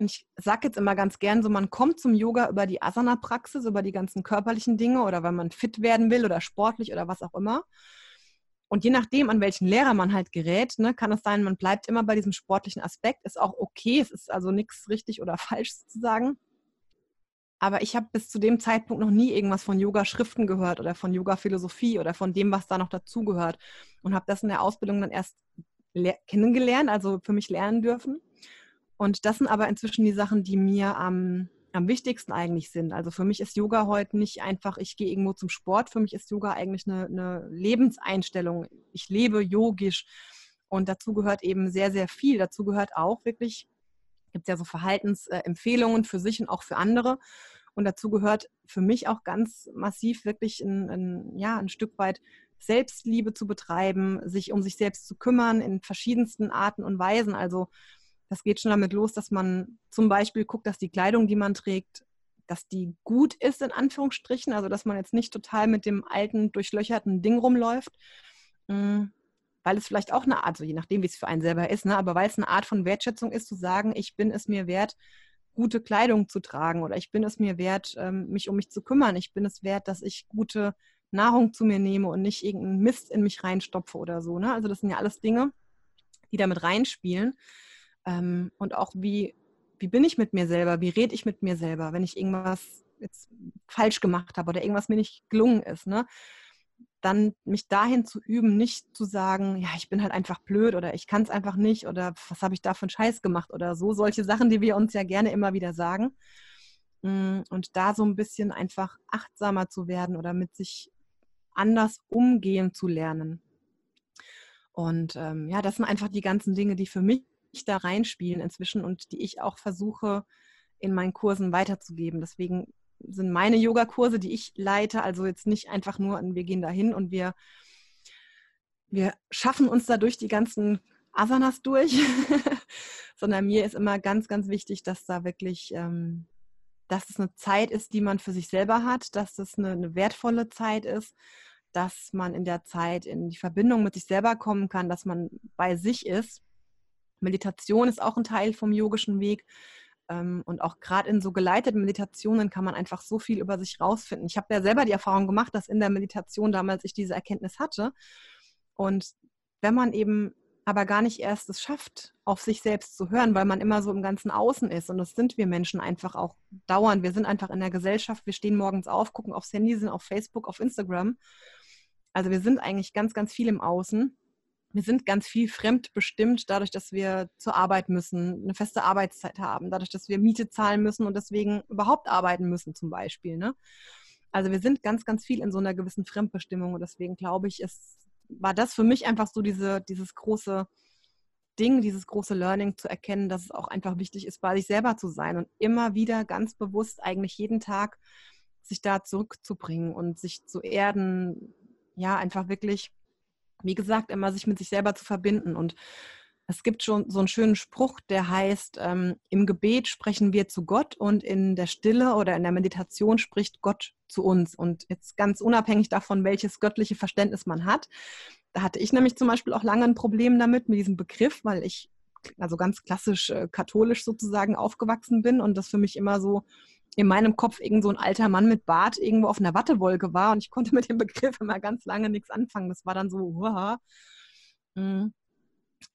Ich sage jetzt immer ganz gern so, man kommt zum Yoga über die Asana-Praxis, über die ganzen körperlichen Dinge oder weil man fit werden will oder sportlich oder was auch immer. Und je nachdem, an welchen Lehrer man halt gerät, ne, kann es sein, man bleibt immer bei diesem sportlichen Aspekt. Ist auch okay, es ist also nichts richtig oder falsch sozusagen. Aber ich habe bis zu dem Zeitpunkt noch nie irgendwas von Yoga-Schriften gehört oder von Yoga-Philosophie oder von dem, was da noch dazugehört. Und habe das in der Ausbildung dann erst kennengelernt, also für mich lernen dürfen. Und das sind aber inzwischen die Sachen, die mir am, am wichtigsten eigentlich sind. Also für mich ist Yoga heute nicht einfach, ich gehe irgendwo zum Sport. Für mich ist Yoga eigentlich eine, eine Lebenseinstellung. Ich lebe yogisch und dazu gehört eben sehr, sehr viel. Dazu gehört auch wirklich, gibt es ja so Verhaltensempfehlungen für sich und auch für andere. Und dazu gehört für mich auch ganz massiv wirklich ein, ein, ja, ein Stück weit Selbstliebe zu betreiben, sich um sich selbst zu kümmern in verschiedensten Arten und Weisen. Also das geht schon damit los, dass man zum Beispiel guckt, dass die Kleidung, die man trägt, dass die gut ist, in Anführungsstrichen. Also, dass man jetzt nicht total mit dem alten, durchlöcherten Ding rumläuft. Weil es vielleicht auch eine Art, so je nachdem, wie es für einen selber ist, ne, aber weil es eine Art von Wertschätzung ist, zu sagen, ich bin es mir wert, gute Kleidung zu tragen oder ich bin es mir wert, mich um mich zu kümmern. Ich bin es wert, dass ich gute Nahrung zu mir nehme und nicht irgendeinen Mist in mich reinstopfe oder so. Ne? Also, das sind ja alles Dinge, die damit reinspielen. Und auch, wie, wie bin ich mit mir selber, wie rede ich mit mir selber, wenn ich irgendwas jetzt falsch gemacht habe oder irgendwas mir nicht gelungen ist, ne? Dann mich dahin zu üben, nicht zu sagen, ja, ich bin halt einfach blöd oder ich kann es einfach nicht oder was habe ich da für einen Scheiß gemacht oder so, solche Sachen, die wir uns ja gerne immer wieder sagen. Und da so ein bisschen einfach achtsamer zu werden oder mit sich anders umgehen zu lernen. Und ähm, ja, das sind einfach die ganzen Dinge, die für mich da reinspielen inzwischen und die ich auch versuche, in meinen Kursen weiterzugeben. Deswegen sind meine Yoga-Kurse, die ich leite, also jetzt nicht einfach nur, wir gehen da hin und wir, wir schaffen uns dadurch die ganzen Asanas durch, sondern mir ist immer ganz, ganz wichtig, dass da wirklich, ähm, dass es eine Zeit ist, die man für sich selber hat, dass es eine, eine wertvolle Zeit ist, dass man in der Zeit in die Verbindung mit sich selber kommen kann, dass man bei sich ist. Meditation ist auch ein Teil vom yogischen Weg und auch gerade in so geleiteten Meditationen kann man einfach so viel über sich rausfinden. Ich habe ja selber die Erfahrung gemacht, dass in der Meditation damals ich diese Erkenntnis hatte und wenn man eben aber gar nicht erst es schafft, auf sich selbst zu hören, weil man immer so im ganzen Außen ist und das sind wir Menschen einfach auch dauernd. Wir sind einfach in der Gesellschaft, wir stehen morgens auf, gucken aufs Handy, sind auf Facebook, auf Instagram. Also wir sind eigentlich ganz, ganz viel im Außen. Wir sind ganz viel fremdbestimmt, dadurch, dass wir zur Arbeit müssen, eine feste Arbeitszeit haben, dadurch, dass wir Miete zahlen müssen und deswegen überhaupt arbeiten müssen zum Beispiel. Ne? Also wir sind ganz, ganz viel in so einer gewissen Fremdbestimmung und deswegen glaube ich, es war das für mich einfach so diese, dieses große Ding, dieses große Learning zu erkennen, dass es auch einfach wichtig ist, bei sich selber zu sein und immer wieder ganz bewusst eigentlich jeden Tag sich da zurückzubringen und sich zu erden, ja, einfach wirklich wie gesagt, immer sich mit sich selber zu verbinden. Und es gibt schon so einen schönen Spruch, der heißt, ähm, im Gebet sprechen wir zu Gott und in der Stille oder in der Meditation spricht Gott zu uns. Und jetzt ganz unabhängig davon, welches göttliche Verständnis man hat, da hatte ich nämlich zum Beispiel auch lange ein Problem damit, mit diesem Begriff, weil ich also ganz klassisch äh, katholisch sozusagen aufgewachsen bin und das für mich immer so in meinem Kopf irgend so ein alter Mann mit Bart irgendwo auf einer Wattewolke war und ich konnte mit dem Begriff immer ganz lange nichts anfangen. Das war dann so, uah. Mhm.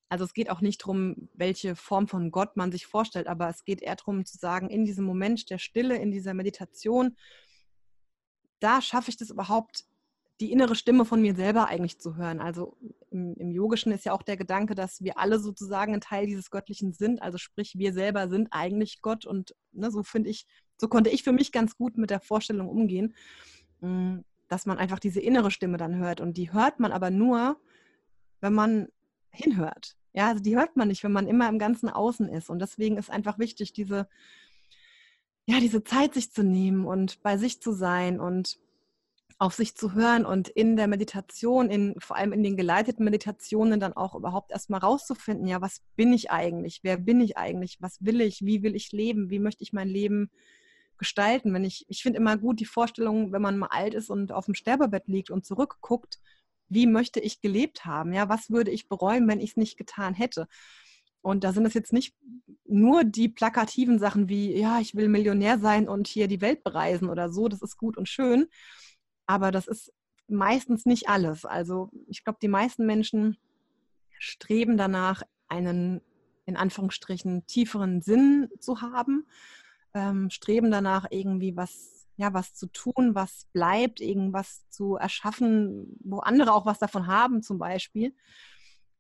Also es geht auch nicht darum, welche Form von Gott man sich vorstellt, aber es geht eher darum zu sagen, in diesem Moment der Stille, in dieser Meditation, da schaffe ich das überhaupt, die innere Stimme von mir selber eigentlich zu hören. Also im, im Yogischen ist ja auch der Gedanke, dass wir alle sozusagen ein Teil dieses Göttlichen sind, also sprich, wir selber sind eigentlich Gott und ne, so finde ich, so konnte ich für mich ganz gut mit der Vorstellung umgehen, dass man einfach diese innere Stimme dann hört und die hört man aber nur, wenn man hinhört. Ja, also die hört man nicht, wenn man immer im ganzen Außen ist. Und deswegen ist einfach wichtig, diese, ja, diese Zeit sich zu nehmen und bei sich zu sein und auf sich zu hören und in der Meditation, in, vor allem in den geleiteten Meditationen dann auch überhaupt erstmal rauszufinden, ja, was bin ich eigentlich? Wer bin ich eigentlich? Was will ich? Wie will ich leben? Wie möchte ich mein Leben gestalten? Wenn ich, ich finde immer gut die Vorstellung, wenn man mal alt ist und auf dem Sterbebett liegt und zurückguckt, wie möchte ich gelebt haben? Ja, was würde ich bereuen, wenn ich es nicht getan hätte? Und da sind es jetzt nicht nur die plakativen Sachen wie, ja, ich will Millionär sein und hier die Welt bereisen oder so, das ist gut und schön, aber das ist meistens nicht alles. Also ich glaube, die meisten Menschen streben danach, einen, in Anführungsstrichen, tieferen Sinn zu haben, ähm, streben danach irgendwie was ja, was zu tun, was bleibt, irgendwas zu erschaffen, wo andere auch was davon haben zum Beispiel.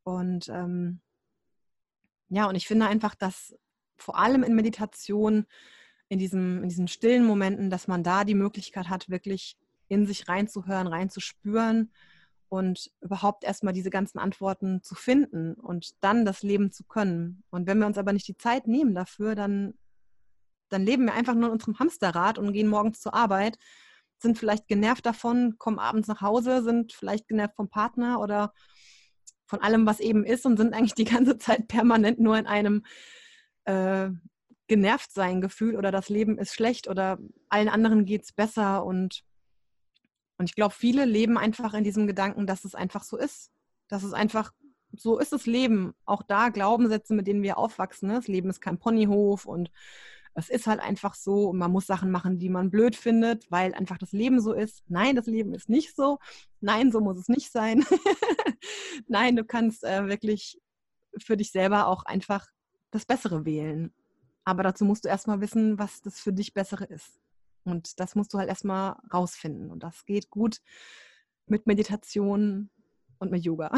Und ähm, ja, und ich finde einfach, dass vor allem in Meditation, in, diesem, in diesen stillen Momenten, dass man da die Möglichkeit hat, wirklich in sich reinzuhören, reinzuspüren und überhaupt erstmal diese ganzen Antworten zu finden und dann das Leben zu können. Und wenn wir uns aber nicht die Zeit nehmen dafür, dann dann leben wir einfach nur in unserem Hamsterrad und gehen morgens zur Arbeit, sind vielleicht genervt davon, kommen abends nach Hause, sind vielleicht genervt vom Partner oder von allem, was eben ist und sind eigentlich die ganze Zeit permanent nur in einem äh, Genervtsein-Gefühl oder das Leben ist schlecht oder allen anderen geht es besser. Und, und ich glaube, viele leben einfach in diesem Gedanken, dass es einfach so ist, dass es einfach so ist das Leben. Auch da Glaubenssätze, mit denen wir aufwachsen. Ne? Das Leben ist kein Ponyhof und es ist halt einfach so und man muss Sachen machen, die man blöd findet, weil einfach das Leben so ist. Nein, das Leben ist nicht so. Nein, so muss es nicht sein. Nein, du kannst äh, wirklich für dich selber auch einfach das Bessere wählen. Aber dazu musst du erstmal wissen, was das für dich Bessere ist. Und das musst du halt erstmal rausfinden. Und das geht gut mit Meditation und mit Yoga.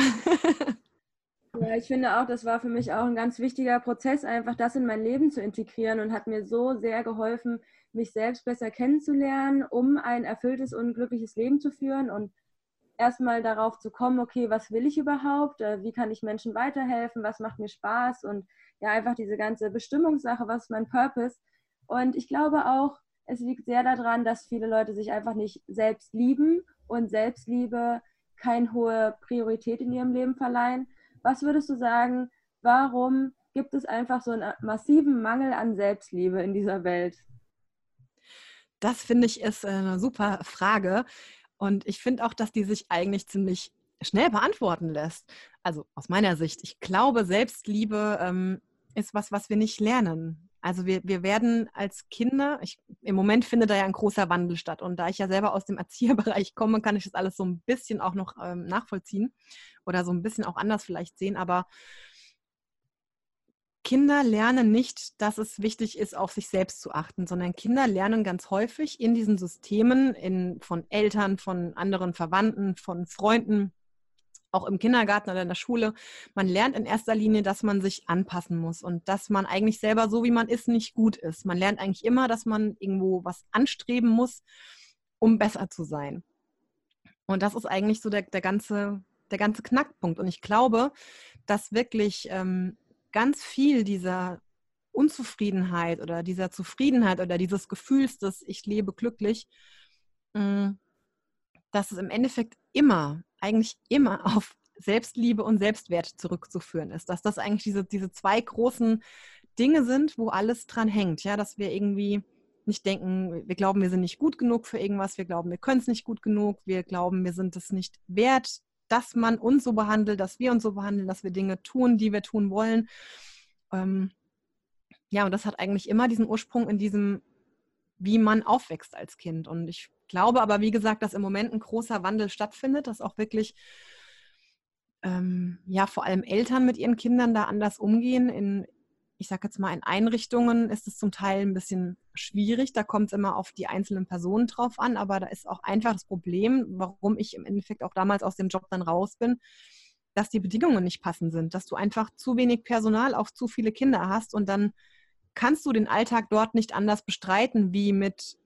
Ja, ich finde auch, das war für mich auch ein ganz wichtiger Prozess, einfach das in mein Leben zu integrieren und hat mir so sehr geholfen, mich selbst besser kennenzulernen, um ein erfülltes und glückliches Leben zu führen und erstmal darauf zu kommen, okay, was will ich überhaupt, wie kann ich Menschen weiterhelfen, was macht mir Spaß und ja, einfach diese ganze Bestimmungssache, was ist mein Purpose. Und ich glaube auch, es liegt sehr daran, dass viele Leute sich einfach nicht selbst lieben und Selbstliebe keine hohe Priorität in ihrem Leben verleihen. Was würdest du sagen, warum gibt es einfach so einen massiven Mangel an Selbstliebe in dieser Welt? Das finde ich ist eine super Frage und ich finde auch, dass die sich eigentlich ziemlich schnell beantworten lässt. Also aus meiner Sicht, ich glaube, Selbstliebe ähm, ist was, was wir nicht lernen. Also wir, wir werden als Kinder, ich, im Moment findet da ja ein großer Wandel statt und da ich ja selber aus dem Erzieherbereich komme, kann ich das alles so ein bisschen auch noch ähm, nachvollziehen oder so ein bisschen auch anders vielleicht sehen, aber Kinder lernen nicht, dass es wichtig ist, auf sich selbst zu achten, sondern Kinder lernen ganz häufig in diesen Systemen in, von Eltern, von anderen Verwandten, von Freunden, auch im Kindergarten oder in der Schule, man lernt in erster Linie, dass man sich anpassen muss und dass man eigentlich selber so, wie man ist, nicht gut ist. Man lernt eigentlich immer, dass man irgendwo was anstreben muss, um besser zu sein. Und das ist eigentlich so der, der ganze, der ganze Knackpunkt. Und ich glaube, dass wirklich ähm, ganz viel dieser Unzufriedenheit oder dieser Zufriedenheit oder dieses Gefühls, dass ich lebe glücklich, mh, dass es im Endeffekt immer, eigentlich immer auf Selbstliebe und Selbstwert zurückzuführen ist. Dass das eigentlich diese, diese zwei großen Dinge sind, wo alles dran hängt. Ja, dass wir irgendwie nicht denken, wir glauben, wir sind nicht gut genug für irgendwas, wir glauben, wir können es nicht gut genug, wir glauben, wir sind es nicht wert, dass man uns so behandelt, dass wir uns so behandeln, dass wir Dinge tun, die wir tun wollen. Ähm, ja, und das hat eigentlich immer diesen Ursprung in diesem, wie man aufwächst als Kind. Und ich glaube aber, wie gesagt, dass im Moment ein großer Wandel stattfindet, dass auch wirklich ähm, ja, vor allem Eltern mit ihren Kindern da anders umgehen. In, ich sage jetzt mal, in Einrichtungen ist es zum Teil ein bisschen schwierig. Da kommt es immer auf die einzelnen Personen drauf an. Aber da ist auch einfach das Problem, warum ich im Endeffekt auch damals aus dem Job dann raus bin, dass die Bedingungen nicht passend sind, dass du einfach zu wenig Personal auf zu viele Kinder hast und dann kannst du den Alltag dort nicht anders bestreiten wie mit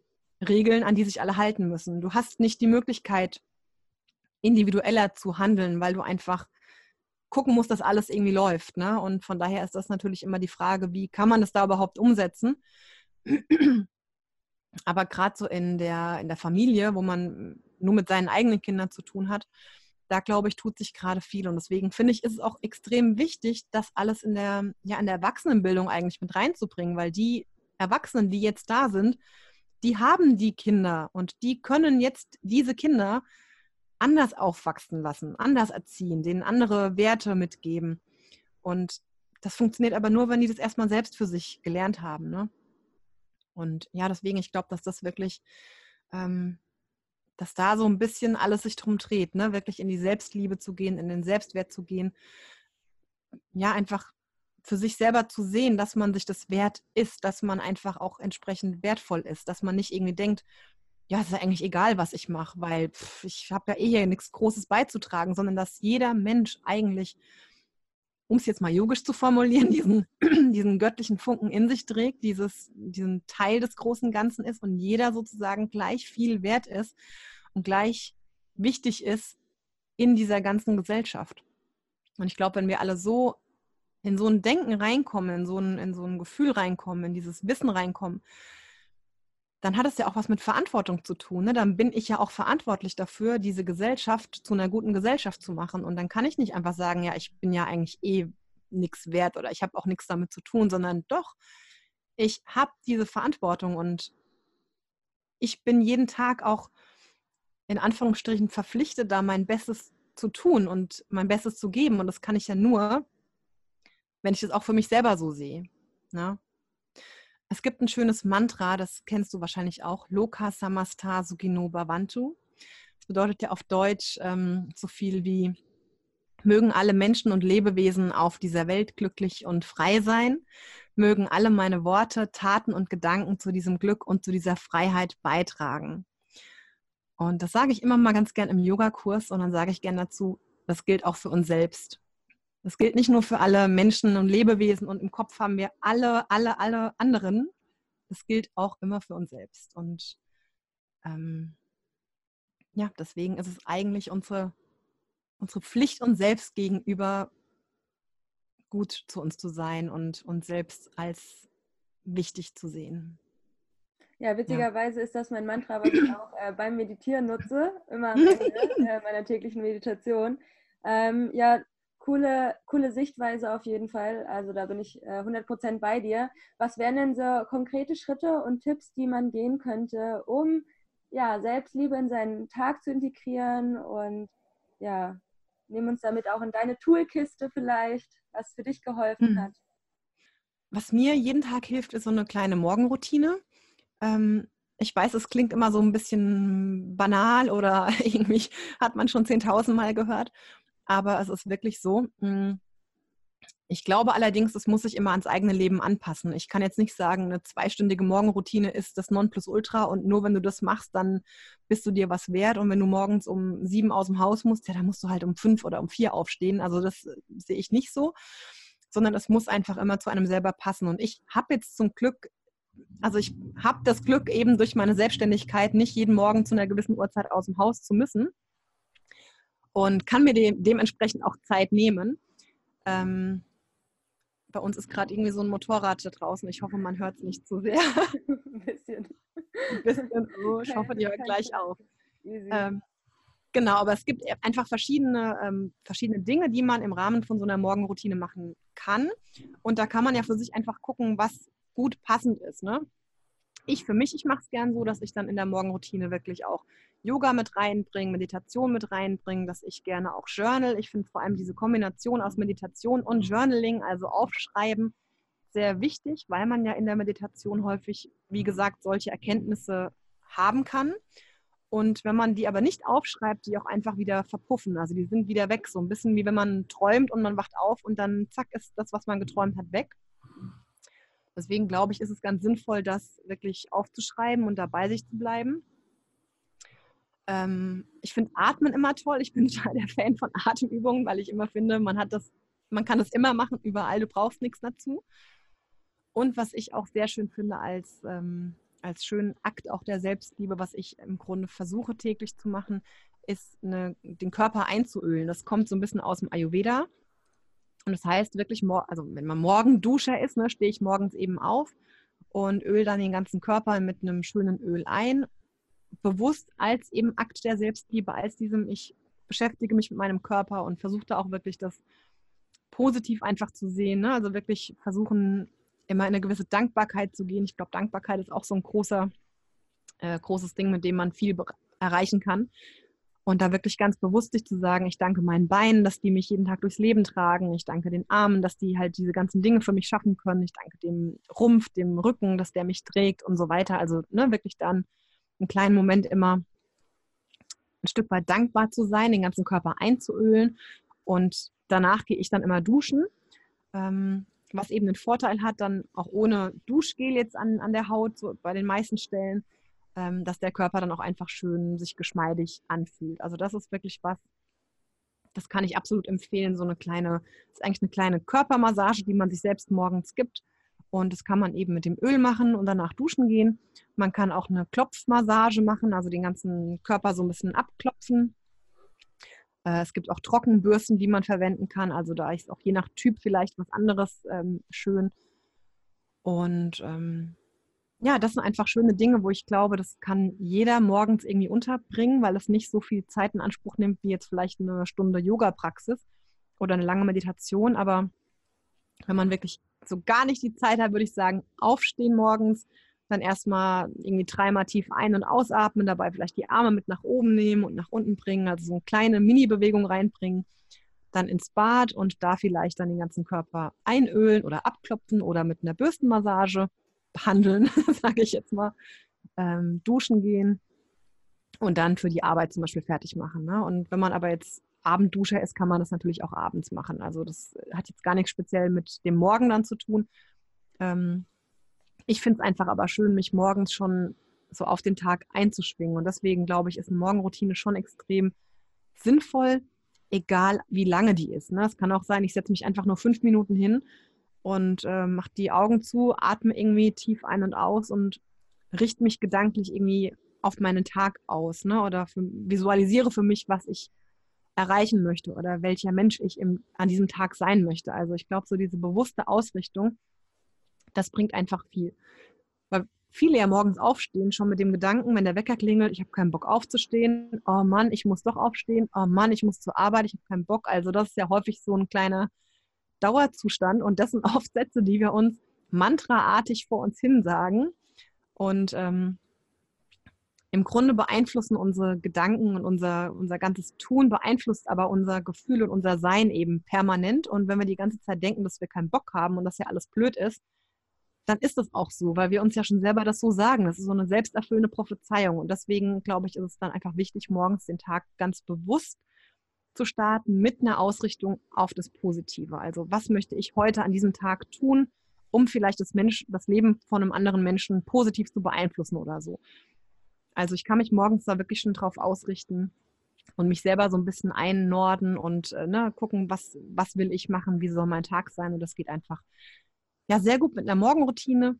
Regeln, an die sich alle halten müssen. Du hast nicht die Möglichkeit, individueller zu handeln, weil du einfach gucken musst, dass alles irgendwie läuft, ne? Und von daher ist das natürlich immer die Frage, wie kann man das da überhaupt umsetzen? Aber gerade so in der, in der Familie, wo man nur mit seinen eigenen Kindern zu tun hat, da, glaube ich, tut sich gerade viel. Und deswegen, finde ich, ist es auch extrem wichtig, das alles in der, ja, in der Erwachsenenbildung eigentlich mit reinzubringen, weil die Erwachsenen, die jetzt da sind, die haben die Kinder und die können jetzt diese Kinder anders aufwachsen lassen, anders erziehen, denen andere Werte mitgeben. Und das funktioniert aber nur, wenn die das erstmal selbst für sich gelernt haben, ne? Und ja, deswegen, ich glaube, dass das wirklich... Ähm, dass da so ein bisschen alles sich drum dreht, ne? Wirklich in die Selbstliebe zu gehen, in den Selbstwert zu gehen. Ja, einfach für sich selber zu sehen, dass man sich das wert ist, dass man einfach auch entsprechend wertvoll ist, dass man nicht irgendwie denkt, ja, es ist ja eigentlich egal, was ich mache, weil pff, ich habe ja eh hier nichts Großes beizutragen, sondern dass jeder Mensch eigentlich, um es jetzt mal yogisch zu formulieren, diesen, diesen göttlichen Funken in sich trägt, dieses, diesen Teil des großen Ganzen ist und jeder sozusagen gleich viel wert ist und gleich wichtig ist in dieser ganzen Gesellschaft. Und ich glaube, wenn wir alle so in so ein Denken reinkommen, in so ein, in so ein Gefühl reinkommen, in dieses Wissen reinkommen, dann hat es ja auch was mit Verantwortung zu tun, ne? Dann bin ich ja auch verantwortlich dafür, diese Gesellschaft zu einer guten Gesellschaft zu machen. Und dann kann ich nicht einfach sagen, ja, ich bin ja eigentlich eh nichts wert oder ich habe auch nichts damit zu tun, sondern doch, ich habe diese Verantwortung und ich bin jeden Tag auch in Anführungsstrichen verpflichtet, da mein Bestes zu tun und mein Bestes zu geben. Und das kann ich ja nur, wenn ich das auch für mich selber so sehe, ne? Es gibt ein schönes Mantra, das kennst du wahrscheinlich auch, Loka Samastar Suginobhavantu. Das bedeutet ja auf Deutsch ähm, so viel wie, mögen alle Menschen und Lebewesen auf dieser Welt glücklich und frei sein, mögen alle meine Worte, Taten und Gedanken zu diesem Glück und zu dieser Freiheit beitragen. Und das sage ich immer mal ganz gern im Yogakurs und dann sage ich gern dazu, das gilt auch für uns selbst. Das gilt nicht nur für alle Menschen und Lebewesen und im Kopf haben wir alle, alle, alle anderen. Das gilt auch immer für uns selbst. Und ähm, ja, deswegen ist es eigentlich unsere, unsere Pflicht, uns selbst gegenüber gut zu uns zu sein und uns selbst als wichtig zu sehen. Ja, witzigerweise ja. Ist das mein Mantra, was ich auch äh, beim Meditieren nutze, immer am Ende äh, meiner täglichen Meditation. Ähm, ja, Coole, coole Sichtweise auf jeden Fall, also da bin ich äh, hundert Prozent bei dir. Was wären denn so konkrete Schritte und Tipps, die man gehen könnte, um ja, Selbstliebe in seinen Tag zu integrieren und ja, nehmen uns damit auch in deine Toolkiste vielleicht, was für dich geholfen mhm. hat? Was mir jeden Tag hilft, ist so eine kleine Morgenroutine. Ähm Ich weiß, es klingt immer so ein bisschen banal oder irgendwie hat man schon zehntausend Mal gehört, aber es ist wirklich so. Ich glaube allerdings, es muss sich immer ans eigene Leben anpassen. Ich kann jetzt nicht sagen, eine zweistündige Morgenroutine ist das Nonplusultra und nur wenn du das machst, dann bist du dir was wert und wenn du morgens um sieben aus dem Haus musst, ja, dann musst du halt um fünf oder um vier aufstehen. Also das sehe ich nicht so, sondern es muss einfach immer zu einem selber passen. Und ich habe jetzt zum Glück Also ich habe das Glück, eben durch meine Selbstständigkeit nicht jeden Morgen zu einer gewissen Uhrzeit aus dem Haus zu müssen und kann mir de- dementsprechend auch Zeit nehmen. Ähm, bei uns ist gerade irgendwie so ein Motorrad da draußen. Ich hoffe, man hört es nicht zu sehr. Ein bisschen. Ein bisschen so. Ich hoffe, die hört gleich auf. Ähm, Genau, aber es gibt einfach verschiedene, ähm, verschiedene Dinge, die man im Rahmen von so einer Morgenroutine machen kann. Und da kann man ja für sich einfach gucken, was gut passend ist, ne? Ich für mich, ich mache es gern so, dass ich dann in der Morgenroutine wirklich auch Yoga mit reinbringe, Meditation mit reinbringe, dass ich gerne auch Journal. Ich finde vor allem diese Kombination aus Meditation und Journaling, also Aufschreiben, sehr wichtig, weil man ja in der Meditation häufig, wie gesagt, solche Erkenntnisse haben kann. Und wenn man die aber nicht aufschreibt, die auch einfach wieder verpuffen. Also die sind wieder weg, so ein bisschen wie wenn man träumt und man wacht auf und dann zack ist das, was man geträumt hat, weg. Deswegen glaube ich, ist es ganz sinnvoll, das wirklich aufzuschreiben und dabei sich zu bleiben. Ähm, ich finde Atmen immer toll. Ich bin total der Fan von Atemübungen, weil ich immer finde, man hat das, man kann das immer machen, überall, du brauchst nichts dazu. Und was ich auch sehr schön finde als, ähm, als schönen Akt auch der Selbstliebe, was ich im Grunde versuche täglich zu machen, ist eine, den Körper einzuölen. Das kommt so ein bisschen aus dem Ayurveda. Und das heißt wirklich, also wenn man morgen Duscher ist, ne, stehe ich morgens eben auf und öle dann den ganzen Körper mit einem schönen Öl ein. Bewusst als eben Akt der Selbstliebe, als diesem, ich beschäftige mich mit meinem Körper und versuche da auch wirklich das positiv einfach zu sehen. Ne? Also wirklich versuchen, immer in eine gewisse Dankbarkeit zu gehen. Ich glaube, Dankbarkeit ist auch so ein großer, äh, großes Ding, mit dem man viel erreichen kann. Und da wirklich ganz bewusst sich zu sagen, ich danke meinen Beinen, dass die mich jeden Tag durchs Leben tragen. Ich danke den Armen, dass die halt diese ganzen Dinge für mich schaffen können. Ich danke dem Rumpf, dem Rücken, dass der mich trägt und so weiter. Also ne, wirklich dann einen kleinen Moment immer ein Stück weit dankbar zu sein, den ganzen Körper einzuölen. Und danach gehe ich dann immer duschen, ähm, was eben den Vorteil hat, dann auch ohne Duschgel jetzt an, an der Haut, so bei den meisten Stellen, dass der Körper dann auch einfach schön sich geschmeidig anfühlt. Also das ist wirklich was, das kann ich absolut empfehlen, so eine kleine, das ist eigentlich eine kleine Körpermassage, die man sich selbst morgens gibt und das kann man eben mit dem Öl machen und danach duschen gehen. Man kann auch eine Klopfmassage machen, also den ganzen Körper so ein bisschen abklopfen. Es gibt auch Trockenbürsten, die man verwenden kann, also da ist auch je nach Typ vielleicht was anderes ähm, schön und ähm, ja, das sind einfach schöne Dinge, wo ich glaube, das kann jeder morgens irgendwie unterbringen, weil es nicht so viel Zeit in Anspruch nimmt, wie jetzt vielleicht eine Stunde Yoga-Praxis oder eine lange Meditation. Aber wenn man wirklich so gar nicht die Zeit hat, würde ich sagen, aufstehen morgens, dann erstmal irgendwie dreimal tief ein- und ausatmen, dabei vielleicht die Arme mit nach oben nehmen und nach unten bringen, also so eine kleine Mini-Bewegung reinbringen, dann ins Bad und da vielleicht dann den ganzen Körper einölen oder abklopfen oder mit einer Bürstenmassage behandeln, sage ich jetzt mal, ähm, duschen gehen und dann für die Arbeit zum Beispiel fertig machen. Ne? Und wenn man aber jetzt Abendduscher ist, kann man das natürlich auch abends machen. Also das hat jetzt gar nichts speziell mit dem Morgen dann zu tun. Ähm, ich finde es einfach aber schön, mich morgens schon so auf den Tag einzuschwingen. Und deswegen, glaube ich, ist eine Morgenroutine schon extrem sinnvoll, egal wie lange die ist. Ne? Es kann auch sein, ich setze mich einfach nur fünf Minuten hin und äh, mache die Augen zu, atme irgendwie tief ein und aus und richte mich gedanklich irgendwie auf meinen Tag aus, ne? Oder für, visualisiere für mich, was ich erreichen möchte oder welcher Mensch ich im, an diesem Tag sein möchte. Also ich glaube, so diese bewusste Ausrichtung, das bringt einfach viel. Weil viele ja morgens aufstehen, schon mit dem Gedanken, wenn der Wecker klingelt, ich habe keinen Bock aufzustehen, oh Mann, ich muss doch aufstehen, oh Mann, ich muss zur Arbeit, ich habe keinen Bock. Also das ist ja häufig so ein kleiner Dauerzustand und das sind oft Sätze, die wir uns mantraartig vor uns hin sagen und ähm, im Grunde beeinflussen unsere Gedanken und unser, unser ganzes Tun, beeinflusst aber unser Gefühl und unser Sein eben permanent. Und wenn wir die ganze Zeit denken, dass wir keinen Bock haben und dass ja alles blöd ist, dann ist das auch so, weil wir uns ja schon selber das so sagen. Das ist so eine selbsterfüllende Prophezeiung und deswegen, glaube ich, ist es dann einfach wichtig, morgens den Tag ganz bewusst zu starten mit einer Ausrichtung auf das Positive. Also was möchte ich heute an diesem Tag tun, um vielleicht das, Mensch, das Leben von einem anderen Menschen positiv zu beeinflussen oder so. Also ich kann mich morgens da wirklich schon drauf ausrichten und mich selber so ein bisschen einnorden und äh, ne, gucken, was, was will ich machen, wie soll mein Tag sein. Und das geht einfach ja sehr gut mit einer Morgenroutine.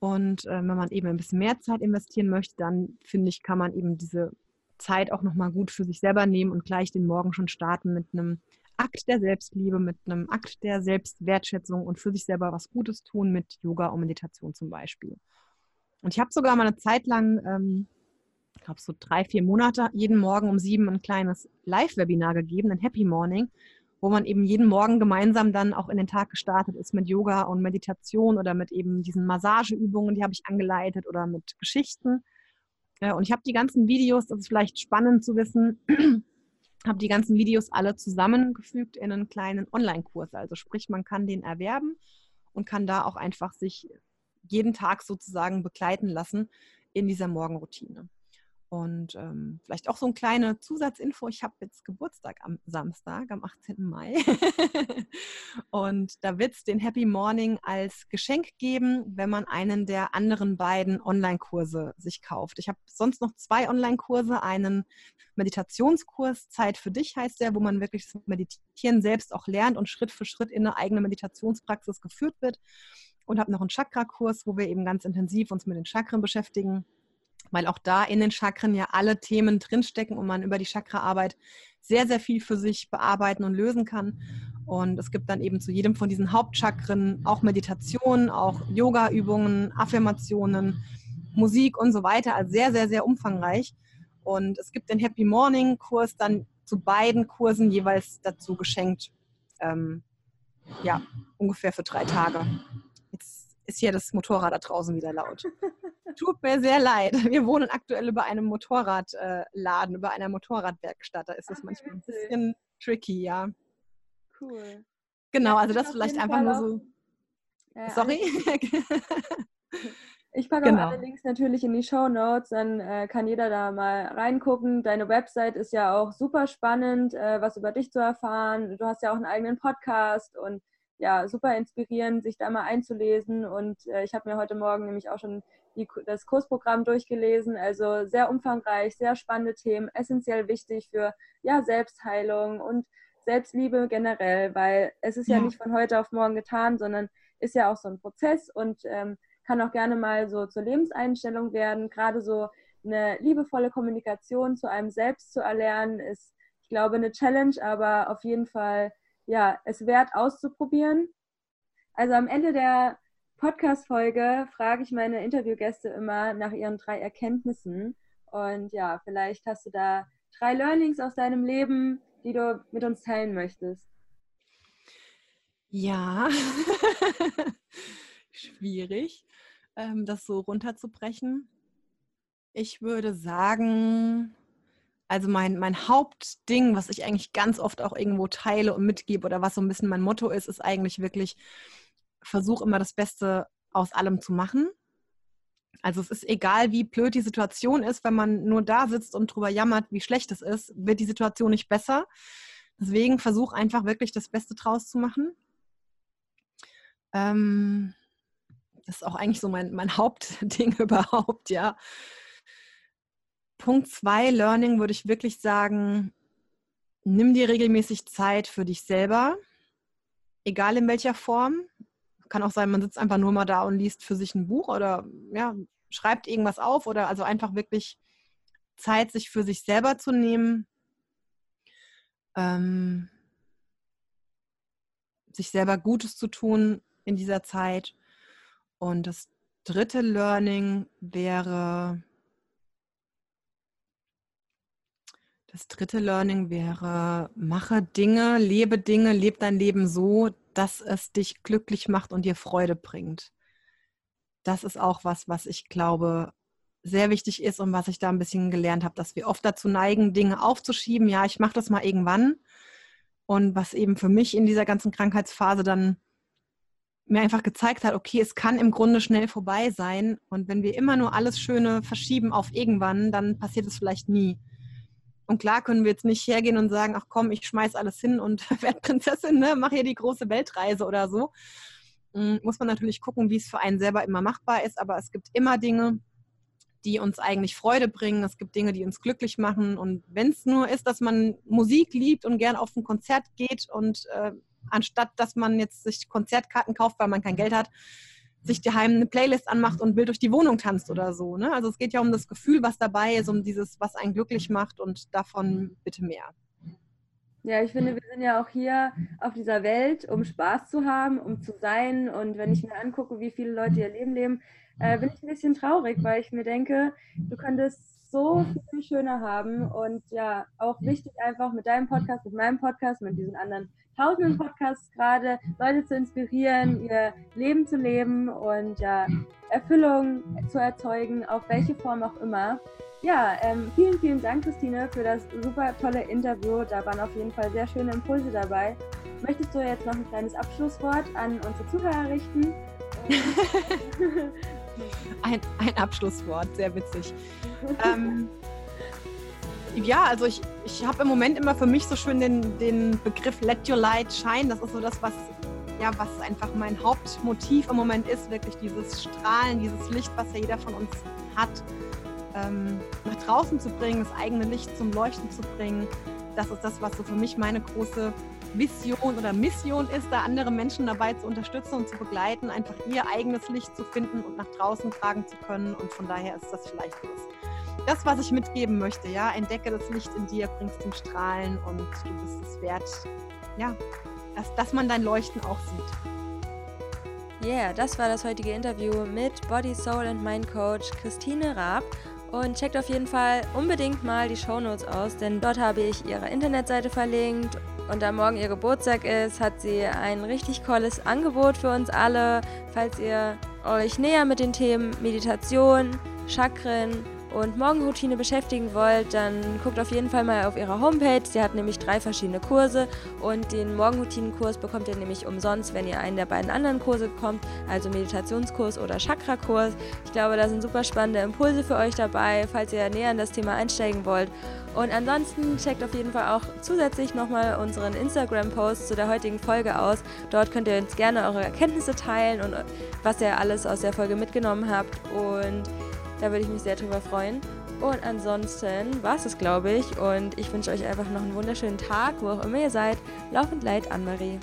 Und äh, wenn man eben ein bisschen mehr Zeit investieren möchte, dann finde ich, kann man eben diese Zeit auch nochmal gut für sich selber nehmen und gleich den Morgen schon starten mit einem Akt der Selbstliebe, mit einem Akt der Selbstwertschätzung und für sich selber was Gutes tun mit Yoga und Meditation zum Beispiel. Und ich habe sogar mal eine Zeit lang ähm, ich glaube so drei, vier Monate, jeden Morgen um sieben ein kleines Live-Webinar gegeben, ein Happy Morning, wo man eben jeden Morgen gemeinsam dann auch in den Tag gestartet ist mit Yoga und Meditation oder mit eben diesen Massageübungen, die habe ich angeleitet oder mit Geschichten. Und ich habe die ganzen Videos, das ist vielleicht spannend zu wissen, habe die ganzen Videos alle zusammengefügt in einen kleinen Online-Kurs. Also sprich, man kann den erwerben und kann da auch einfach sich jeden Tag sozusagen begleiten lassen in dieser Morgenroutine. Und ähm, vielleicht auch so eine kleine Zusatzinfo. Ich habe jetzt Geburtstag am Samstag, am achtzehnten Mai. Und da wird es den Happy Morning als Geschenk geben, wenn man einen der anderen beiden Online-Kurse sich kauft. Ich habe sonst noch zwei Online-Kurse. Einen Meditationskurs, Zeit für dich heißt der, wo man wirklich das Meditieren selbst auch lernt und Schritt für Schritt in eine eigene Meditationspraxis geführt wird. Und habe noch einen Chakra-Kurs, wo wir eben ganz intensiv uns mit den Chakren beschäftigen. Weil auch da in den Chakren ja alle Themen drinstecken und man über die Chakraarbeit sehr, sehr viel für sich bearbeiten und lösen kann. Und es gibt dann eben zu jedem von diesen Hauptchakren auch Meditationen, auch Yoga-Übungen, Affirmationen, Musik und so weiter. Also sehr, sehr, sehr umfangreich. Und es gibt den Happy Morning-Kurs dann zu beiden Kursen jeweils dazu geschenkt. Ähm, ja, ungefähr für drei Tage. Jetzt ist hier das Motorrad da draußen wieder laut. Tut mir sehr leid. Wir wohnen aktuell über einem Motorradladen, äh, über einer Motorradwerkstatt. Da ist es manchmal ein bisschen tricky, ja. Cool. Genau, ja, also das vielleicht einfach Fall nur so. Ja, sorry? Ich packe genau. auch alle Links natürlich in die Shownotes, dann äh, kann jeder da mal reingucken. Deine Website ist ja auch super spannend, äh, was über dich zu erfahren. Du hast ja auch einen eigenen Podcast und ja, super inspirierend, sich da mal einzulesen. Und äh, ich habe mir heute Morgen nämlich auch schon die, das Kursprogramm durchgelesen. Also sehr umfangreich, sehr spannende Themen, essentiell wichtig für ja, Selbstheilung und Selbstliebe generell, weil es ist ja, ja nicht von heute auf morgen getan, sondern ist ja auch so ein Prozess und ähm, kann auch gerne mal so zur Lebenseinstellung werden. Gerade so eine liebevolle Kommunikation zu einem selbst zu erlernen, ist, ich glaube, eine Challenge, aber auf jeden Fall ja, es wert auszuprobieren. Also am Ende der Podcast-Folge frage ich meine Interviewgäste immer nach ihren drei Erkenntnissen. Und ja, vielleicht hast du da drei Learnings aus deinem Leben, die du mit uns teilen möchtest. Ja, schwierig, das so runterzubrechen. Ich würde sagen... Also mein, mein Hauptding, was ich eigentlich ganz oft auch irgendwo teile und mitgebe oder was so ein bisschen mein Motto ist, ist eigentlich wirklich, versuch immer das Beste aus allem zu machen. Also es ist egal, wie blöd die Situation ist, wenn man nur da sitzt und drüber jammert, wie schlecht es ist, wird die Situation nicht besser. Deswegen versuch einfach wirklich das Beste draus zu machen. Ähm, das ist auch eigentlich so mein, mein Hauptding überhaupt, ja. Punkt zwei, Learning, würde ich wirklich sagen, nimm dir regelmäßig Zeit für dich selber, egal in welcher Form. Kann auch sein, man sitzt einfach nur mal da und liest für sich ein Buch oder ja, schreibt irgendwas auf oder also einfach wirklich Zeit, sich für sich selber zu nehmen, ähm, sich selber Gutes zu tun in dieser Zeit. Und das dritte Learning wäre... Das dritte Learning wäre, mache Dinge, lebe Dinge, lebe dein Leben so, dass es dich glücklich macht und dir Freude bringt. Das ist auch was, was ich glaube, sehr wichtig ist und was ich da ein bisschen gelernt habe, dass wir oft dazu neigen, Dinge aufzuschieben. Ja, ich mache das mal irgendwann. Und was eben für mich in dieser ganzen Krankheitsphase dann mir einfach gezeigt hat, okay, es kann im Grunde schnell vorbei sein. Und wenn wir immer nur alles Schöne verschieben auf irgendwann, dann passiert es vielleicht nie. Und klar können wir jetzt nicht hergehen und sagen, ach komm, ich schmeiß alles hin und werde Prinzessin, ne? Mach hier die große Weltreise oder so. Muss man natürlich gucken, wie es für einen selber immer machbar ist, aber es gibt immer Dinge, die uns eigentlich Freude bringen, es gibt Dinge, die uns glücklich machen und wenn es nur ist, dass man Musik liebt und gern auf ein Konzert geht und äh, anstatt, dass man jetzt sich Konzertkarten kauft, weil man kein Geld hat, sich daheim eine Playlist anmacht und wild durch die Wohnung tanzt oder so. Ne? Also es geht ja um das Gefühl, was dabei ist, um dieses, was einen glücklich macht und davon bitte mehr. Ja, ich finde, wir sind ja auch hier auf dieser Welt, um Spaß zu haben, um zu sein. Und wenn ich mir angucke, wie viele Leute ihr Leben leben, äh, bin ich ein bisschen traurig, weil ich mir denke, du könntest so viele schöne haben. Und ja, auch wichtig einfach mit deinem Podcast, mit meinem Podcast, mit diesen anderen tausenden Podcasts gerade, Leute zu inspirieren, ihr Leben zu leben und ja, Erfüllung zu erzeugen, auf welche Form auch immer. Ja, ähm, vielen, vielen Dank, Christine, für das super tolle Interview. Da waren auf jeden Fall sehr schöne Impulse dabei. Möchtest du jetzt noch ein kleines Abschlusswort an unsere Zuhörer richten? Ein, ein Abschlusswort, sehr witzig. ähm, ja, also ich, ich habe im Moment immer für mich so schön den, den Begriff Let Your Light Shine. Das ist so das, was, ja, was einfach mein Hauptmotiv im Moment ist. Wirklich dieses Strahlen, dieses Licht, was ja jeder von uns hat, ähm, nach draußen zu bringen, das eigene Licht zum Leuchten zu bringen. Das ist das, was so für mich meine große Vision oder Mission ist, da andere Menschen dabei zu unterstützen und zu begleiten, einfach ihr eigenes Licht zu finden und nach draußen tragen zu können. Und von daher ist das vielleicht das, das was ich mitgeben möchte. Ja, entdecke das Licht in dir, bring es zum Strahlen und du bist es wert, ja, dass, dass man dein Leuchten auch sieht. Yeah, das war das heutige Interview mit Body, Soul and Mind Coach Christine Raab. Und checkt auf jeden Fall unbedingt mal die Shownotes aus, denn dort habe ich ihre Internetseite verlinkt. Und da morgen ihr Geburtstag ist, hat sie ein richtig tolles Angebot für uns alle. Falls ihr euch näher mit den Themen Meditation, Chakren und Morgenroutine beschäftigen wollt, dann guckt auf jeden Fall mal auf ihrer Homepage. Sie hat nämlich drei verschiedene Kurse und den Morgenroutinenkurs bekommt ihr nämlich umsonst, wenn ihr einen der beiden anderen Kurse bekommt, also Meditationskurs oder Chakrakurs. Ich glaube, da sind super spannende Impulse für euch dabei, falls ihr näher in das Thema einsteigen wollt. Und ansonsten checkt auf jeden Fall auch zusätzlich nochmal unseren Instagram-Post zu der heutigen Folge aus. Dort könnt ihr uns gerne eure Erkenntnisse teilen und was ihr alles aus der Folge mitgenommen habt. Und da würde ich mich sehr drüber freuen. Und ansonsten war es das, glaube ich. Und ich wünsche euch einfach noch einen wunderschönen Tag, wo auch immer ihr seid. Laufend Light, Anne-Marie.